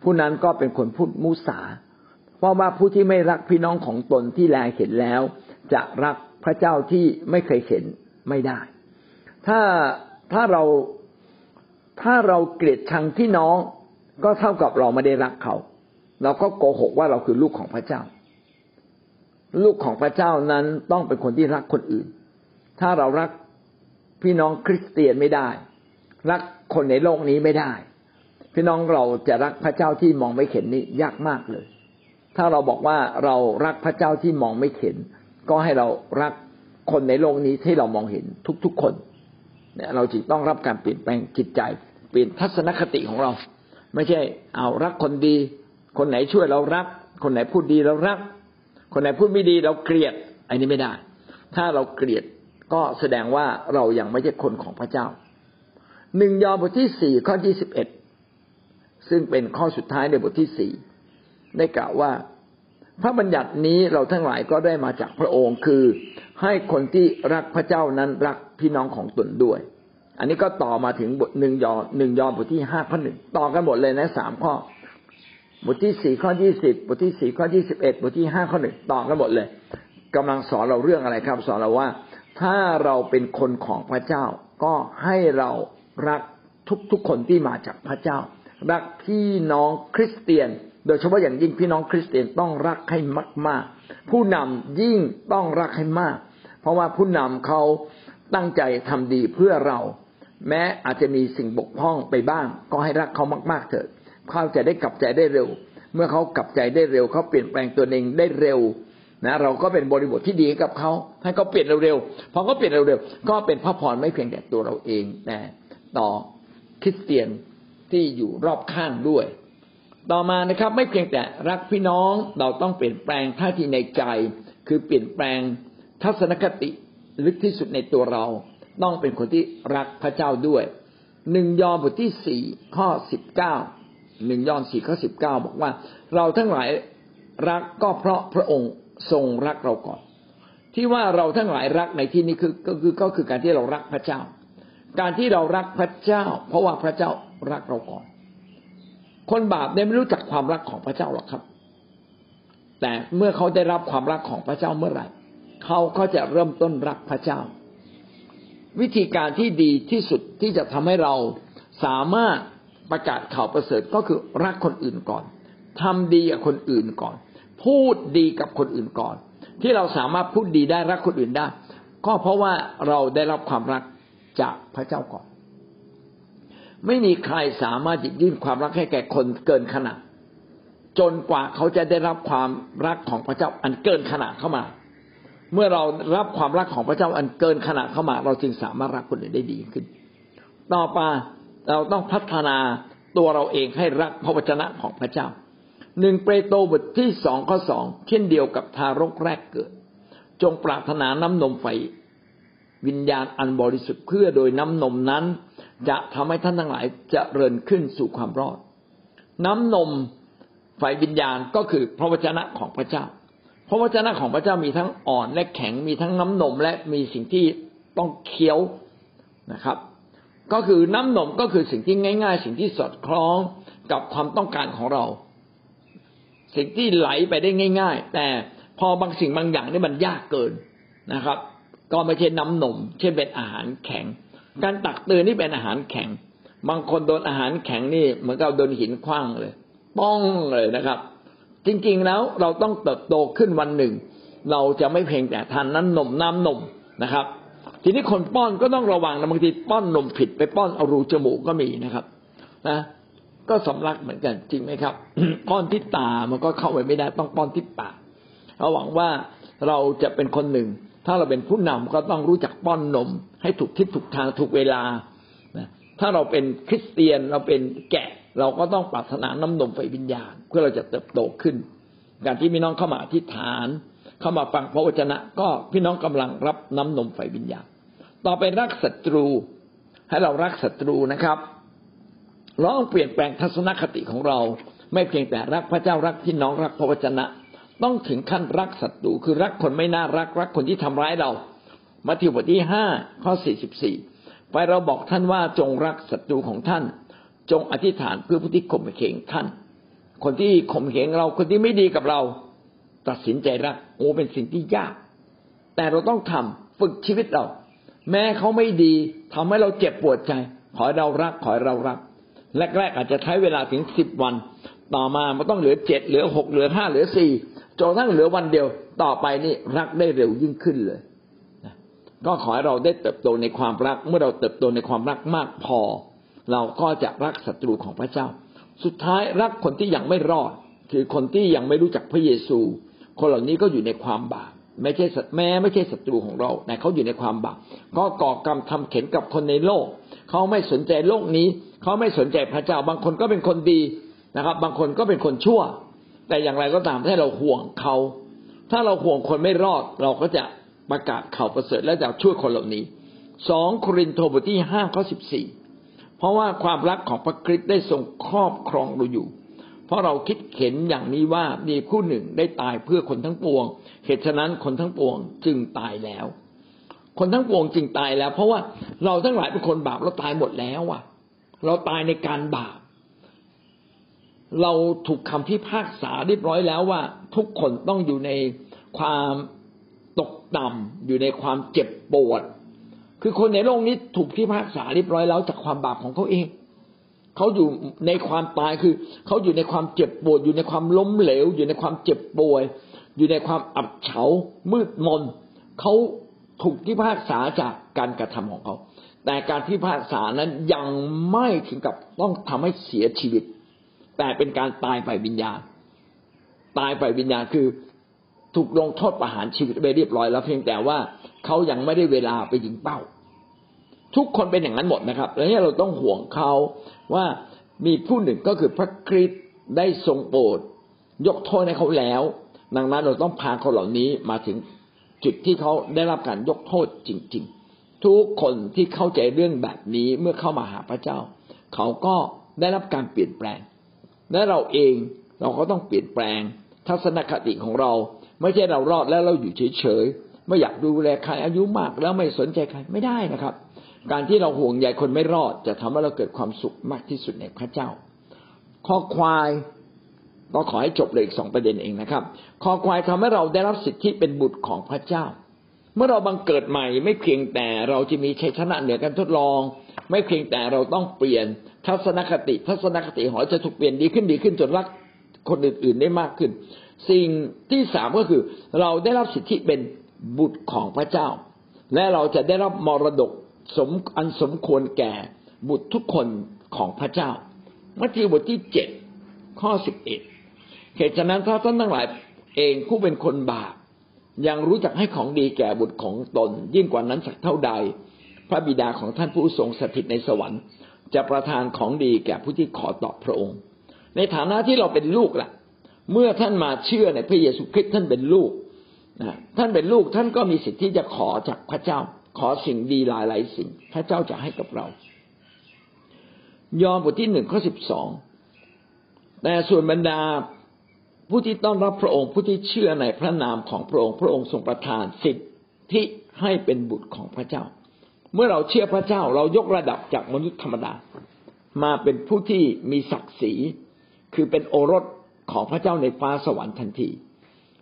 ผู้นั้นก็เป็นคนพูดมุสาเพราะว่าผู้ที่ไม่รักพี่น้องของตนที่แลเห็นแล้วจะรักพระเจ้าที่ไม่เคยเห็นไม่ได้ถ้าเราเกลียดชังพี่น้องก็เท่ากับเราไม่ได้รักเขาเราก็โกหกว่าเราคือลูกของพระเจ้าลูกของพระเจ้านั้นต้องเป็นคนที่รักคนอื่นถ้าเรารักพี่น้องคริสเตียนไม่ได้รักคนในโลกนี้ไม่ได้พี่น้องเราจะรักพระเจ้าที่มองไม่เห็นนี่ยากมากเลยถ้าเราบอกว่าเรารักพระเจ้าที่มองไม่เห็นก็ให้เรารักคนในโลกนี้ที่เรามองเห็นทุกๆคนเนี่ยเราจึงต้องรับการเปลี่ยนแปลงจิตใจเปลี่ยนทัศนคติของเราไม่ใช่เอารักคนดีคนไหนช่วยเรารักคนไหนพูดดีเรารักคนไหนพูดไม่ดีเราเกลียดอันนี้ไม่ได้ถ้าเราเกลียดก็แสดงว่าเรายังไม่ใช่คนของพระเจ้า1ยอห์นบทที่4ข้อ21ซึ่งเป็นข้อสุดท้ายในบทที่4ได้กล่าวว่าพระบัญญัตินี้เราทั้งหลายก็ได้มาจากพระองค์คือให้คนที่รักพระเจ้านั้นรักพี่น้องของตนด้วยอันนี้ก็ต่อมาถึงบท1ยอห์นบทที่5ข้อ1ต่อกันหมดเลยนะ3ข้อบทที่4ข้อ20บทที่4ข้อ21บทที่5ข้อ1ต่อกันหมดเลยกำลังสอนเราเรื่องอะไรครับสอนเราว่าถ้าเราเป็นคนของพระเจ้าก็ให้เรารักทุกคนที่มาจากพระเจ้ารักพี่น้องคริสเตียนโดยเฉพาะอย่างยิ่งพี่น้องคริสเตียนต้องรักให้มากๆผู้นำยิ่งต้องรักให้มากเพราะว่าผู้นำเขาตั้งใจทำดีเพื่อเราแม้อาจจะมีสิ่งบกพร่องไปบ้างก็ให้รักเขามากๆเถิดเขาจะได้กลับใจได้เร็วเมื่อเขากลับใจได้เร็วเขาเปลี่ยนแปลงตัวเองได้เร็วนะเราก็เป็นบริบทที่ดีกับเขาให้เขาเปลี่ยนเร็วๆพอเขาเปลี่ยนเร็วๆก็เป็นพระพรไม่เพียงแต่ตัวเราเองแต่ต่อคริสเตียนที่อยู่รอบข้างด้วยต่อมานะครับไม่เพียงแต่รักพี่น้องเราต้องเปลี่ยนแปลงท่าทีในใจคือเปลี่ยนแปลงทัศนคติลึกที่สุดในตัวเราต้องเป็นคนที่รักพระเจ้าด้วย1ยอห์นบทที่4ข้อ19 1ยอห์น4ข้อ19บอกว่าเราทั้งหลายรักก็เพราะพระองค์ทรงรักเราก่อนที่ว่าเราทั้งหลายรักในที่นี้ก็คือการที่เรารักพระเจ้าการที่เรารักพระเจ้าเพราะว่าพระเจ้ารักเราก่อนคนบาปเนี่ยไม่รู้จักความรักของพระเจ้าหรอกครับแต่เมื่อเขาได้รับความรักของพระเจ้าเมื่อไหร่เขาก็จะเริ่มต้นรักพระเจ้าวิธีการที่ดีที่สุดที่จะทำให้เราสามารถประกาศข่าวประเสริฐก็คือรักคนอื่นก่อนทำดีกับคนอื่นก่อนพูดดีกับคนอื่นก่อนที่เราสามารถพูดดีได้รักคนอื่นได้ก็เพราะว่าเราได้รับความรักจากพระเจ้าก่อนไม่มีใครสามารถหยิบยื่นความรักให้แก่คนเกินขนาดจนกว่าเขาจะได้รับความรักของพระเจ้าอันเกินขนาดเข้ามาเมื่อเรารับความรักของพระเจ้าอันเกินขนาดเข้ามาเราจึงสามารถรักคนอื่นได้ดีขึ้นต่อไปเราต้องพัฒนาตัวเราเองให้รักพระวจนะของพระเจ้า1เปโตรบทที่2ข้อ2เช่นเดียวกับทารกแรกเกิดจงปรารถนาน้ำนมไฟวิญญาณอันบริสุทธิ์เพื่อโดยน้ำนมนั้นจะทำให้ท่านทั้งหลายเจริญขึ้นสู่ความรอดน้ำนมไฟวิญญาณก็คือพระวจนะของพระเจ้าพระวจนะของพระเจ้ามีทั้งอ่อนและแข็งมีทั้งน้ำนมและมีสิ่งที่ต้องเคี้ยวนะครับก็คือน้ำนมก็คือสิ่งที่ง่ายๆสิ่งที่สอดคล้องกับความต้องการของเราสิ่งที่ไหลไปได้ง่ายๆแต่พอบางสิ่งบางอย่างนี่มันยากเกินนะครับก็ไม่ใช่น้ำนมเช่นเป็นอาหารแข็งการตักเตือนนี่เป็นอาหารแข็งบางคนโดนอาหารแข็งนี่เหมือนกับโดนหินขว้างเลยป้องเลยนะครับจริงๆแล้วเราต้องเติบโตขึ้นวันหนึ่งเราจะไม่เพียงแต่ทานน้ำนมนะครับทีนี้คนป้อนก็ต้องระวังนะบางทีป้อนนมผิดไปป้อนเอารูจมูกก็มีนะครับนะก็สำลักเหมือนกันจริงไหมครับ ป้อนที่ตามันก็เข้าไปไม่ได้ต้องป้อนที่ปากหวังว่าเราจะเป็นคนหนึ่งถ้าเราเป็นผู้นำก็ต้องรู้จักป้อนนมให้ถูกทิศถูกทางถูกเวลาถ้าเราเป็นคริสเตียนเราเป็นแกะเราก็ต้องปรารถนาน้ำนมไฟวิญญาณเพื่อเราจะเติบโตขึ้นการที่พี่น้องเข้ามาอธิษฐานเข้ามาฟังพระวจนะก็พี่น้องกำลังรับน้ำนมไฟวิญญาณ ต่อไปรักศัตรูให้เรารักศัตรูนะครับเราต้องเปลี่ยนแปลงทัศนคติของเราไม่เพียงแต่รักพระเจ้ารักพี่น้องรักพระวจนะต้องถึงขั้นรักศัตรูคือรักคนไม่น่ารักรักคนที่ทำร้ายเรามัทธิวบทที่5ข้อ44ไปเราบอกท่านว่าจงรักศัตรูของท่านจงอธิษฐานเพื่อผู้ที่ข่มเหงท่านคนที่ข่มเหงเราคนที่ไม่ดีกับเราตัดสินใจรักโอ้เป็นสิ่งที่ยากแต่เราต้องทำฝึกชีวิตเราแม้เขาไม่ดีทำให้เราเจ็บปวดใจขอให้เรารักขอให้เรารักแรกๆอาจจะใช้เวลาถึง10วันต่อมามันต้องเหลือ7เหลือ6เหลือ5เหลือ4จนทั้งเหลือวันเดียวต่อไปนี่รักได้เร็วยิ่งขึ้นเลยก็ขอให้เราได้เติบโตในความรักเมื่อเราเติบโตในความรักมากพอเราก็จะรักศัตรูของพระเจ้าสุดท้ายรักคนที่ยังไม่รอดคือคนที่ยังไม่รู้จักพระเยซูคนเหล่านี้ก็อยู่ในความบาปไม่ใช่ศัตรูของเราแต่เขาอยู่ในความบาปก็ก่อกรรมทำเข็ญกับคนในโลกเขาไม่สนใจโลกนี้เขาไม่สนใจพระเจ้าบางคนก็เป็นคนดีนะครับบางคนก็เป็นคนชั่วแต่อย่างไรก็ตามถ้าเราห่วงเขาถ้าเราห่วงคนไม่รอดเราก็จะประกาศข่าวประเสริฐและจะช่วยคนเหล่านี้2โครินธ์บทที่5ข้อ14เพราะว่าความรักของพระคริสต์ได้ทรงครอบครองเราอยู่เพราะเราคิดเห็นอย่างนี้ว่ามีผู้หนึ่งได้ตายเพื่อคนทั้งปวงเหตุฉะนั้นคนทั้งปวงจึงตายแล้วคนทั้งปวงจึงตายแล้วเพราะว่าเราทั้งหลายเป็นคนบาปเราตายหมดแล้วอ่ะเราตายในการบาปเราถูกคำพิพากษาเรียบร้อยแล้วว่าทุกคนต้องอยู่ในความตกต่ำอยู่ในความเจ็บปวดคือคนในโลกนี้ถูกพิพากษาเรียบร้อยแล้วจากความบาปของเขาเองเขาอยู่ในความตายคือเขาอยู่ในความเจ็บปวดอยู่ในความล้มเหลวอยู่ในความเจ็บป่วยอยู่ในความอับเฉามืดมนเขาถูกพิพากษาจากการกระทำของเขาแต่การพิพากษานั้นยังไม่ถึงกับต้องทำให้เสียชีวิตแต่เป็นการตายฝ่ายวิญญาณตายฝ่ายวิญญาณคือถูกลงโทษประหารชีวิตไปเรียบร้อยแล้วเพียงแต่ว่าเขายังไม่ได้เวลาไปยิงเป้าทุกคนเป็นอย่างนั้นหมดนะครับแล้วเนี่ยเราต้องห่วงเขาว่ามีผู้หนึ่งก็คือพระคริสต์ได้ทรงโปรดยกโทษให้เขาแล้วดังนั้นเราต้องพาคนเหล่านี้มาถึงจุดที่เขาได้รับการยกโทษจริงๆทุกคนที่เข้าใจเรื่องแบบนี้เมื่อเข้ามาหาพระเจ้าเขาก็ได้รับการเปลี่ยนแปลงและเราเองเราก็ต้องเปลี่ยนแปลงทัศนคติของเราไม่ใช่เรารอดแล้วเราอยู่เฉยๆไม่อยากดูแลใครอายุมากแล้วไม่สนใจใครไม่ได้นะครับการที่เราห่วงใยคนไม่รอดจะทำให้เราเกิดความสุขมากที่สุดในพระเจ้าข้อควายก็ขอให้จบเลยอีก2ประเด็นเองนะครับข้อควายทำให้เราได้รับสิทธิเป็นบุตรของพระเจ้าเมื่อเราบังเกิดใหม่ไม่เพียงแต่เราจะมีชัยชนะเหนือการทดลองไม่เพียงแต่เราต้องเปลี่ยนทัศนคติของเราจะถูกเปลี่ยนดีขึ้นจนรักคนอื่นๆได้มากขึ้นสิ่งที่3ก็คือเราได้รับสิทธิเป็นบุตรของพระเจ้าและเราจะได้รับมรดกสมควรแก่บุตรทุกคนของพระเจ้ามัทธิวบทที่7ข้อ11เหตุฉะนั้นถ้าท่านทั้งหลายเองผู้เป็นคนบาปยังรู้จักให้ของดีแก่บุตรของตนยิ่งกว่านั้นสักเท่าใดพระบิดาของท่านผู้ทรงสถิตในสวรรค์จะประทานของดีแก่ผู้ที่ขอต่อพระองค์ในฐานะที่เราเป็นลูกล่ะเมื่อท่านมาเชื่อในพระเยซูคริสต์ท่านเป็นลูกท่านก็มีสิทธิ์ที่จะขอจากพระเจ้าขอสิ่งดีหลายๆสิ่งพระเจ้าจะให้กับเรายอห์นบทที่1ข้อ12แต่ส่วนบรรดาผู้ที่ต้อนรับพระองค์ผู้ที่เชื่อในพระนามของพระองค์พระองค์ทรงประทานสิทธิให้เป็นบุตรของพระเจ้าเมื่อเราเชื่อพระเจ้าเรายกระดับจากมนุษย์ธรรมดามาเป็นผู้ที่มีศักดิ์ศรีคือเป็นโอรสของพระเจ้าในฟ้าสวรรค์ทันที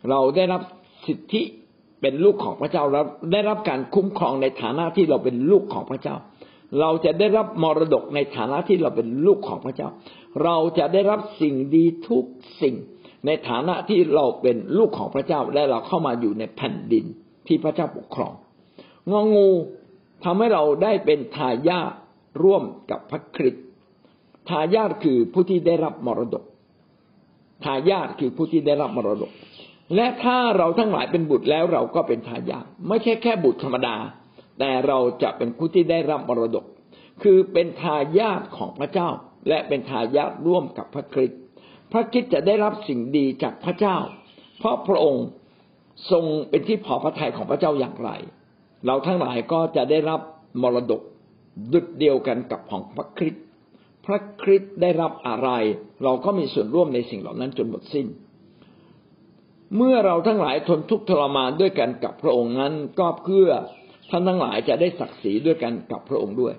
เราได้รับสิทธิเป็นลูกของพระเจ้าเราได้รับการคุ้มครองในฐานะที่เราเป็นลูกของพระเจ้าเราจะได้รับมรดกในฐานะที่เราเป็นลูกของพระเจ้าเราจะได้รับสิ่งดีทุกสิ่งในฐานะที่เราเป็นลูกของพระเจ้าและเราเข้ามาอยู่ในแผ่นดินที่พระเจ้าปกครองงองูทำให้เราได้เป็นทายาทร่วมกับพระคริสต์ทายาทคือผู้ที่ได้รับมรดกและถ้าเราทั้งหลายเป็นบุตรแล้วเราก็เป็นทายาทไม่ใช่แค่บุตรธรรมดาแต่เราจะเป็นผู้ที่ได้รับมรดกคือเป็นทายาทของพระเจ้าและเป็นทายาทร่วมกับพระคริสต์พระคริสต์จะได้รับสิ่งดีจากพระเจ้าเพราะพระองค์ทรงเป็นที่พอพระทัยของพระเจ้าอย่างไร เราทั้งหลายก็จะได้รับมรดกดุจเดียวกันกับของพระคริสต์พระคริสต์ได้รับอะไรเราก็มีส่วนร่วมในสิ่งเหล่านั้นจนหมดสิ้นเมื่อเราทั้งหลายทนทุกข์ทรมานด้วยกันกับพระองค์นั้นก็เพื่อท่านทั้งหลายจะได้ศักดิ์ศรีด้วยกันกับพระองค์ด้วย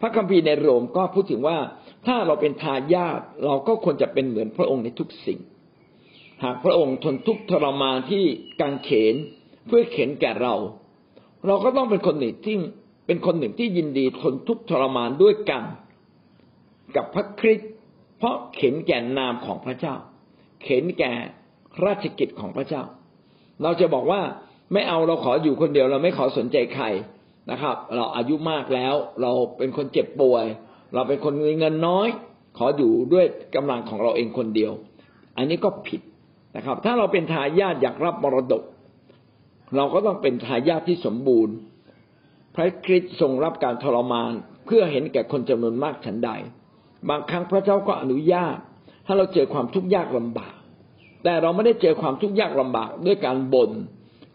พระคัมภีร์ในโรมก็พูดถึงว่าถ้าเราเป็นทายาทเราก็ควรจะเป็นเหมือนพระองค์ในทุกสิ่งหากพระองค์ทนทุกข์ทรมานที่กางเขนเพื่อเข็นแก่เราเราก็ต้องเป็นคนหนึ่งที่ยินดีทนทุกข์ทรมานด้วยกันกับพระคริสต์เพราะเข็นแก่นามของพระเจ้าเข็นแก่ราชกิจของพระเจ้าเราจะบอกว่าไม่เอาเราขออยู่คนเดียวเราไม่ขอสนใจใครนะครับเราอายุมากแล้วเราเป็นคนเจ็บป่วยเราเป็นคนมีเงินน้อยขออยู่ด้วยกำลังของเราเองคนเดียวอันนี้ก็ผิดนะครับถ้าเราเป็นทายาทอยากรับมรดกเราก็ต้องเป็นทายาทที่สมบูรณ์พระคริสต์ทรงรับการทรมานเพื่อเห็นแก่คนจำนวนมากฉันใดบางครั้งพระเจ้าก็อนุญาตให้เราเจอความทุกข์ยากลำบากแต่เราไม่ได้เจอความทุกข์ยากลำบากด้วยการบ่น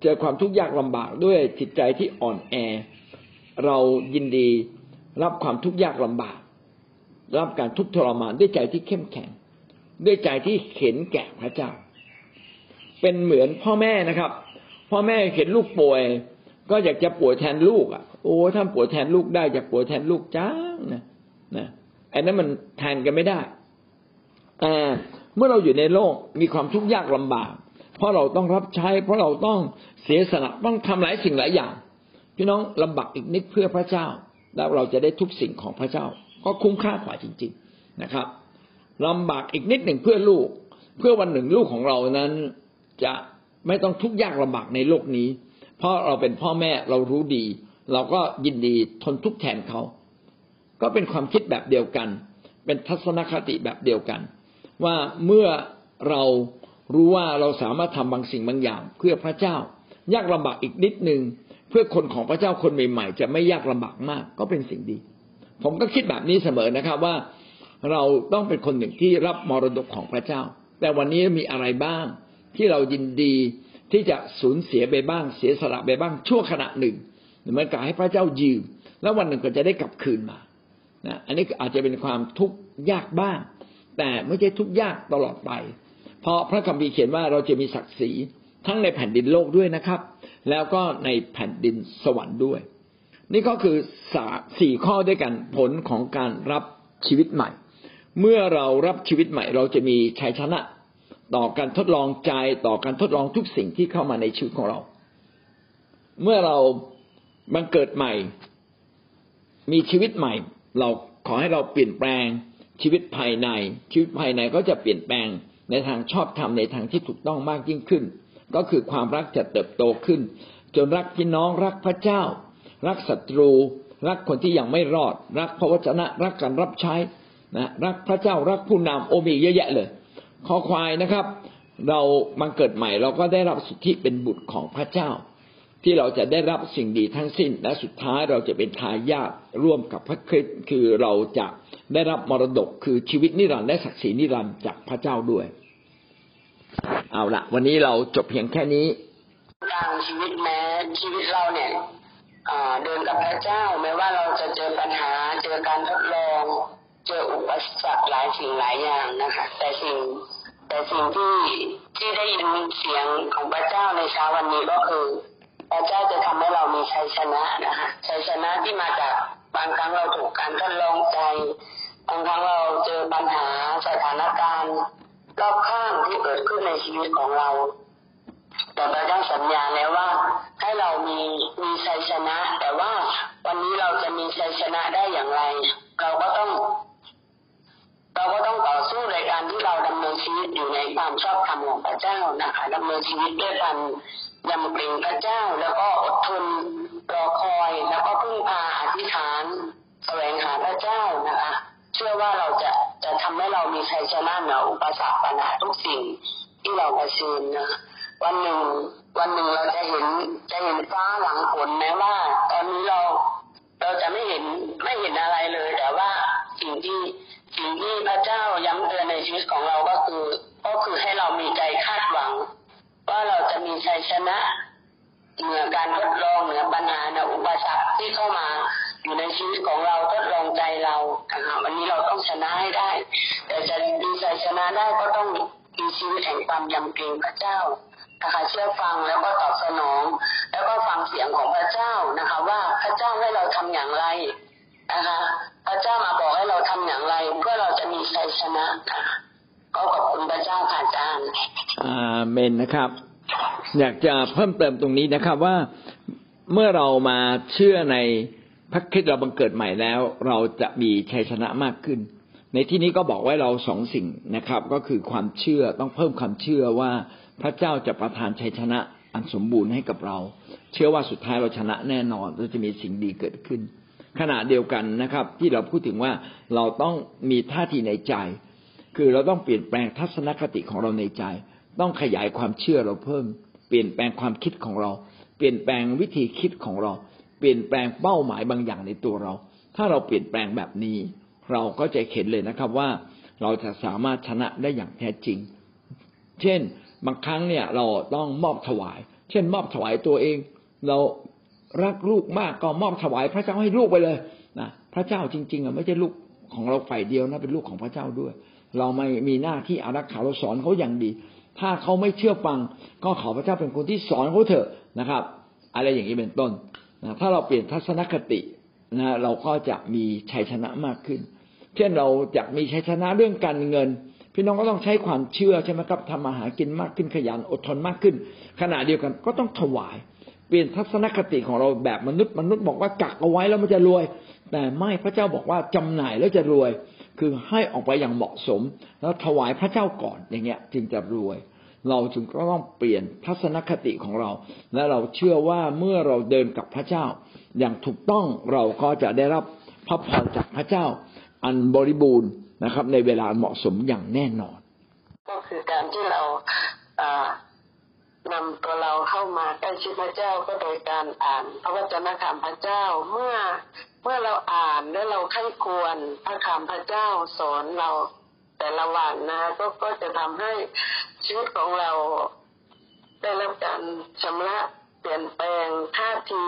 เจอความทุกข์ยากลำบากด้วยจิตใจที่อ่อนแอเรายินดีรับความทุกข์ยากลำบากรับการทุกข์ทรมานด้วยใจที่เข้มแข็งด้วยใจที่เห็นแก่พระเจ้าเป็นเหมือนพ่อแม่นะครับพ่อแม่เห็นลูกป่วยก็อยากจะป่วยแทนลูกอ่ะโอ้ถ้าป่วยแทนลูกได้อยากป่วยแทนลูกจังนะไอ้นั้นมันแทนกันไม่ได้เมื่อเราอยู่ในโลกมีความทุกข์ยากลำบากเพราะเราต้องรับใช้เพราะเราต้องเสียสละต้องทำหลายสิ่งหลายอย่างพี่น้องลำบากอีกนิดเพื่อพระเจ้าแล้วเราจะได้ทุกสิ่งของพระเจ้าก็คุ้มค่ากว่าจริงๆนะครับลำบากอีกนิดหนึ่งเพื่อลูกเพื่อวันหนึ่งลูกของเรานั้นจะไม่ต้องทุกข์ยากลำบากในโลกนี้เพราะเราเป็นพ่อแม่เรารู้ดีเราก็ยินดีทนทุกข์แทนเขาก็เป็นความคิดแบบเดียวกันเป็นทัศนคติแบบเดียวกันว่าเมื่อเรารู้ว่าเราสามารถทำบางสิ่งบางอย่างเพื่อพระเจ้ายากลำบากอีกนิดนึงเพื่อคนของพระเจ้าคนใหม่ๆจะไม่ยากลำบากมากก็เป็นสิ่งดีผมก็คิดแบบนี้เสมอนะครับว่าเราต้องเป็นคนหนึ่งที่รับมรดกของพระเจ้าแต่วันนี้มีอะไรบ้างที่เรายินดีที่จะสูญเสียไปบ้างเสียสละไปบ้างชั่วขณะหนึ่งเหมือนกับให้พระเจ้ายืมแล้ววันหนึ่งก็จะได้กลับคืนมานะอันนี้อาจจะเป็นความทุกข์ยากบ้างแต่ไม่ใช่ทุกข์ยากตลอดไปเพราะพระคัมภีร์เขียนว่าเราจะมีศักดิ์ศรีทั้งในแผ่นดินโลกด้วยนะครับแล้วก็ในแผ่นดินสวรรค์ด้วยนี่ก็คือสี่ข้อด้วยกันผลของการรับชีวิตใหม่เมื่อเรารับชีวิตใหม่เราจะมีชัยชนะต่อการทดลองใจต่อการทดลองทุกสิ่งที่เข้ามาในชีวิตของเราเมื่อเราบังเกิดใหม่มีชีวิตใหม่เราขอให้เราเปลี่ยนแปลงชีวิตภายในก็จะเปลี่ยนแปลงในทางชอบธรรมในทางที่ถูกต้องมากยิ่งขึ้นก็คือความรักจะเติบโตขึ้นจนรักพี่น้องรักพระเจ้ารักศัตรูรักคนที่ยังไม่รอดรักพระวจนะรักการรับใช้นะรักพระเจ้ารักผู้นำโอมีเยอะแยะเลยคอควายนะครับเราบังเกิดใหม่เราก็ได้รับสิทธิเป็นบุตรของพระเจ้าที่เราจะได้รับสิ่งดีทั้งสิ้นและสุดท้ายเราจะเป็นทายาทร่วมกับพระคริสต์คือเราจะได้รับมรดกคือชีวิตนิรันดร์และศักดิ์ศรีนิรันดร์จากพระเจ้าด้วยเอาละวันนี้เราจบเพียงแค่นี้ทางชีวิตแม้ชีวิตเราเนี่ยเดินกับพระเจ้าแม้ว่าเราจะเจอปัญหาเจอการทดลองเจออุปสรรคหลายสิ่งหลายอย่างนะคะแต่สิ่งที่ได้ยินเสียงของพระเจ้าในเช้าวันนี้ก็คือพระเจ้าจะทำให้เรามีชัยชนะนะคะชัยชนะที่มาจากบางครั้งเราถูกการทดลองใจบางครั้งเราเจอปัญหาสถานการณ์รอบข้างที่เกิดขึ้นในชีวิตของเราแต่พระเจ้าสัญญาแล้วว่าให้เรามีชัยชนะแต่ว่าวันนี้เราจะมีชัยชนะได้อย่างไรเราก็ต้องต่อสู้ในการที่เราดำเนินชีวิตอยู่ในความชอบธรรมของพระเจ้านะคะดำเนินชีวิตด้วยการยำเกรงพระเจ้าแล้วก็อดทนรอคอยแล้วก็พึ่งพาอธิษฐานแสวงหาพระเจ้านะคะเชื่อว่าเราจะทำให้เรามีชัยชนะเหนืออุปสรรคปัญหาทุกสิ่งที่เราเผชิญนะวันหนึ่งเราจะเห็นฟ้าหลังฝนแม้ว่าตอนนี้เราจะไม่เห็นอะไรเลยแต่ว่าสิ่งที่พระเจ้าย้ำเตือนในชีวิตของเราก็คือให้เรามีใจคาดหวังว่าเราจะมีชัยชนะ เหนือการทดลองเหนือปัญหาเหนืออุปสรรคที่เข้ามาอยู่ในชีวิตของเราทดลองใจเราวันนี้เราต้องชนะให้ได้แต่จะดีใจชนะได้ก็ต้องมีชีวิตแห่งความยำเกรงพระเจ้านะคะเชื่อฟังแล้วก็ตอบสนองแล้วก็ฟังเสียงของพระเจ้านะคะว่าพระเจ้าให้เราทำอย่างไรนะคะพระเจ้ามาบอกให้เราทำอย่างไรเพื่อเราจะมีชัยชนะค่ะขอขอบคุณพระเจ้าค่ะอาจารย์อาเมนนะครับอยากจะเพิ่มเติมตรงนี้นะครับว่าเมื่อเรามาเชื่อในพระคริสต์เราบังเกิดใหม่แล้วเราจะมีชัยชนะมากขึ้นในที่นี้ก็บอกไว้เราสองสิ่งนะครับก็คือความเชื่อต้องเพิ่มความเชื่อว่าพระเจ้าจะประทานชัยชนะอันสมบูรณ์ให้กับเราเชื่อว่าสุดท้ายเราชนะแน่นอนเราจะมีสิ่งดีเกิดขึ้นขณะเดียวกันนะครับที่เราพูดถึงว่าเราต้องมีท่าทีในใจคือเราต้องเปลี่ยนแปลงทัศนคติของเราในใจต้องขยายความเชื่อเราเพิ่มเปลี่ยนแปลงความคิดของเราเปลี่ยนแปลงวิธีคิดของเราเปลี่ยนแปลงเป้าหมายบางอย่างในตัวเราถ้าเราเปลี่ยนแปลงแบบนี้เราก็จะเห็นเลยนะครับว่าเราจะสามารถชนะได้อย่างแท้จริงเช่นบางครั้งเนี่ยเราต้องมอบถวายเช่นมอบถวายตัวเองเรารักลูกมากก็มอบถวายพระเจ้าให้ลูกไปเลยนะพระเจ้าจริงๆอ่ะไม่ใช่ลูกของเราฝ่ายเดียวนะเป็นลูกของพระเจ้าด้วยเราไม่มีหน้าที่อารักขาเราสอนเขาอย่างดีถ้าเขาไม่เชื่อฟังก็ขอพระเจ้าเป็นคนที่สอนเขาเถอะนะครับอะไรอย่างนี้เป็นต้นนะถ้าเราเปลี่ยนทัศนคตินะเราก็จะมีชัยชนะมากขึ้นเช่นเราจะมีชัยชนะเรื่องการเงินพี่น้องก็ต้องใช้ความเชื่อใช่ไหมครับทำมาหากินมากขึ้นขยันอดทนมากขึ้นขณะเดียวกันก็ต้องถวายเปลี่ยนทัศนคติของเราแบบมนุษย์บอกว่ากักเอาไว้แล้วมันจะรวยแต่ไม่พระเจ้าบอกว่าจำหน่ายแล้วจะรวยคือให้ออกไปอย่างเหมาะสมแล้วถวายพระเจ้าก่อนอย่างเงี้ยจึงจะรวยเราจึงก็ต้องเปลี่ยนทัศนคติของเราและเราเชื่อว่าเมื่อเราเดินกับพระเจ้าอย่างถูกต้องเราก็จะได้รับพระพรจากพระเจ้าอันบริบูรณ์นะครับในเวลาเหมาะสมอย่างแน่นอนก็คือการที่เรานำตัวเราเข้ามาใกล้ชิดพระเจ้าก็โดยการอ่านพระวจนะคำพระเจ้าเมื่อเราอ่านและเราใคร่ครวญพระคำพระเจ้าสอนเราแต่ละวันนะก็จะทำให้ชีวิตของเราได้รับการชำระเปลี่ยนแปลงท่าที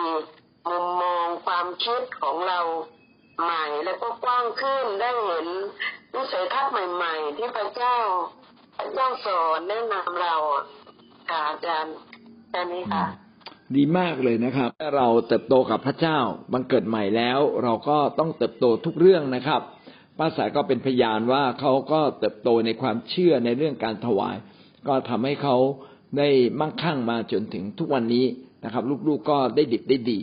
มุมมองความคิดของเราใหม่และก็กว้างขึ้นได้เห็นวิสัยทัศน์ใหม่ๆที่พระเจ้าสอนแนะนำเราค่ะอาจารย์ใช่ไหมคะดีมากเลยนะครับเราเติบโตกับพระเจ้าบังเกิดใหม่แล้วเราก็ต้องเติบโตทุกเรื่องนะครับป้าสายก็เป็นพยานว่าเขาก็เติบโตในความเชื่อในเรื่องการถวายก็ทำให้เขาได้มั่งคั่งมาจนถึงทุกวันนี้นะครับลูกๆก็ได้ดิบได้ดี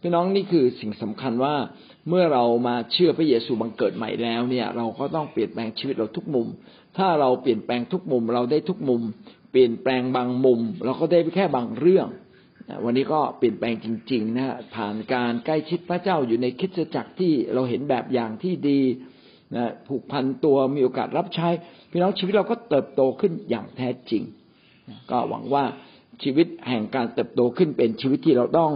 พี่น้องนี่คือสิ่งสำคัญว่าเมื่อเรามาเชื่อพระเยซูบังเกิดใหม่แล้วเนี่ยเราก็ต้องเปลี่ยนแปลงชีวิตเราทุกมุมถ้าเราเปลี่ยนแปลงทุกมุมเราได้ทุกมุมเปลี่ยนแปลงบางมุมเราก็ได้แค่บางเรื่องวันนี้ก็เปลี่ยนแปลงจริงๆนะฮะผ่านการใกล้ชิดพระเจ้าอยู่ในคริสตจักรที่เราเห็นแบบอย่างที่ดีนะผูกพันตัวมีโอกาสรับใช้พี่น้องชีวิตเราก็เติบโตขึ้นอย่างแท้จริงก็หวังว่าชีวิตแห่งการเติบโตขึ้นเป็นชีวิตที่เราต้อง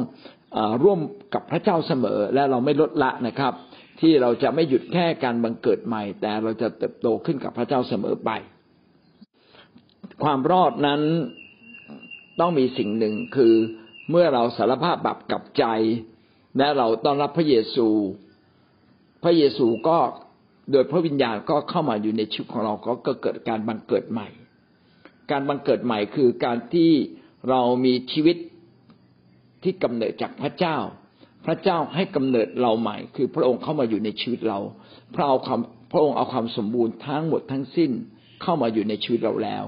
ร่วมกับพระเจ้าเสมอและเราไม่ลดละนะครับที่เราจะไม่หยุดแค่การบังเกิดใหม่แต่เราจะเติบโตขึ้นกับพระเจ้าเสมอไปความรอดนั้นต้องมีสิ่งหนึ่งคือเมื่อเราสารภาพบาปกับใจและเราต้อนรับพระเยซูพระเยซูก็โดยพระวิญญาณก็เข้ามาอยู่ในชีวิตของเราก็เกิดการบังเกิดใหม่การบังเกิดใหม่คือการที่เรามีชีวิตที่กำเนิดจากพระเจ้าพระเจ้าให้กำเนิดเราใหม่คือพระองค์เข้ามาอยู่ในชีวิตเราพระองค์เอาความสมบูรณ์ทั้งหมดทั้งสิ้นเข้ามาอยู่ในชีวิตเราแล้ว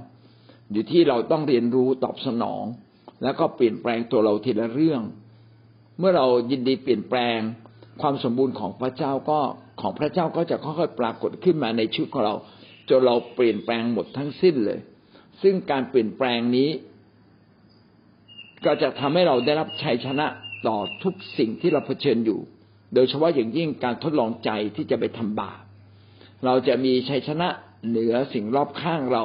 อยู่ที่เราต้องเรียนรู้ตอบสนองแล้วก็เปลี่ยนแปลงตัวเราทีละเรื่องเมื่อเรายินดีเปลี่ยนแปลงความสมบูรณ์ของพระเจ้าก็ของพระเจ้าก็จะค่อยๆปรากฏขึ้นมาในชีวิตของเราจนเราเปลี่ยนแปลงหมดทั้งสิ้นเลยซึ่งการเปลี่ยนแปลงนี้ก็จะทำให้เราได้รับชัยชนะต่อทุกสิ่งที่เราเผชิญอยู่โดยเฉพาะอย่างยิ่งการทดลองใจที่จะไปทำบาปเราจะมีชัยชนะเหนือสิ่งรอบข้างเรา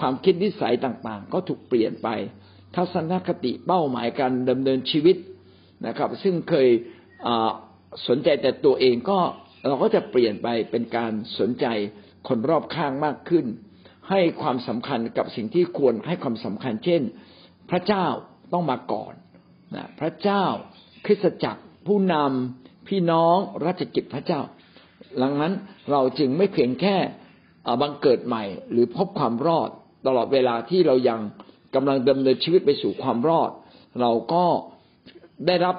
ความคิดนิสัยต่างๆก็ถูกเปลี่ยนไปทัศนคติเป้าหมายการดำเนินชีวิตนะครับซึ่งเคยสนใจแต่ตัวเองก็เราก็จะเปลี่ยนไปเป็นการสนใจคนรอบข้างมากขึ้นให้ความสำคัญกับสิ่งที่ควรให้ความสำคัญเช่นพระเจ้าต้องมาก่อน พระเจ้าคริสตจักรผู้นำพี่น้องราชกิจพระเจ้าดังนั้นเราจึงไม่เพียงแค่บังเกิดใหม่หรือพบความรอดตลอดเวลาที่เรายังกำลังดำเนินชีวิตไปสู่ความรอดเราก็ได้รับ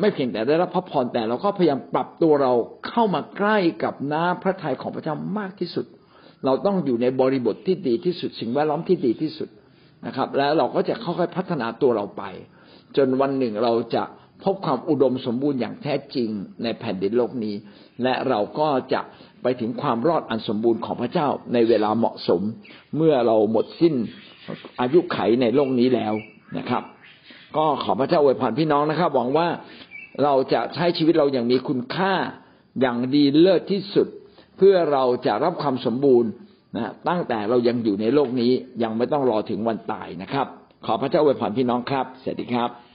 ไม่เพียงแต่ได้รับพระพรแต่เราก็พยายามปรับตัวเราเข้ามาใกล้กับน้ำพระทัยของพระเจ้ามากที่สุดเราต้องอยู่ในบริบทที่ดีที่สุดสิ่งแวดล้อมที่ดีที่สุดนะครับแล้วเราก็จะค่อยๆพัฒนาตัวเราไปจนวันหนึ่งเราจะพบความอุดมสมบูรณ์อย่างแท้จริงในแผ่นดินโลกนี้และเราก็จะไปถึงความรอดอันสมบูรณ์ของพระเจ้าในเวลาเหมาะสมเมื่อเราหมดสิ้นอายุไขในโลกนี้แล้วนะครับก็ขอพระเจ้าอวยพรพี่น้องนะครับหวังว่าเราจะใช้ชีวิตเราอย่างมีคุณค่าอย่างดีเลิศที่สุดเพื่อเราจะรับความสมบูรณ์นะตั้งแต่เรายังอยู่ในโลกนี้ยังไม่ต้องรอถึงวันตายนะครับขอพระเจ้าอวยพรพี่น้องครับสวัสดีครับ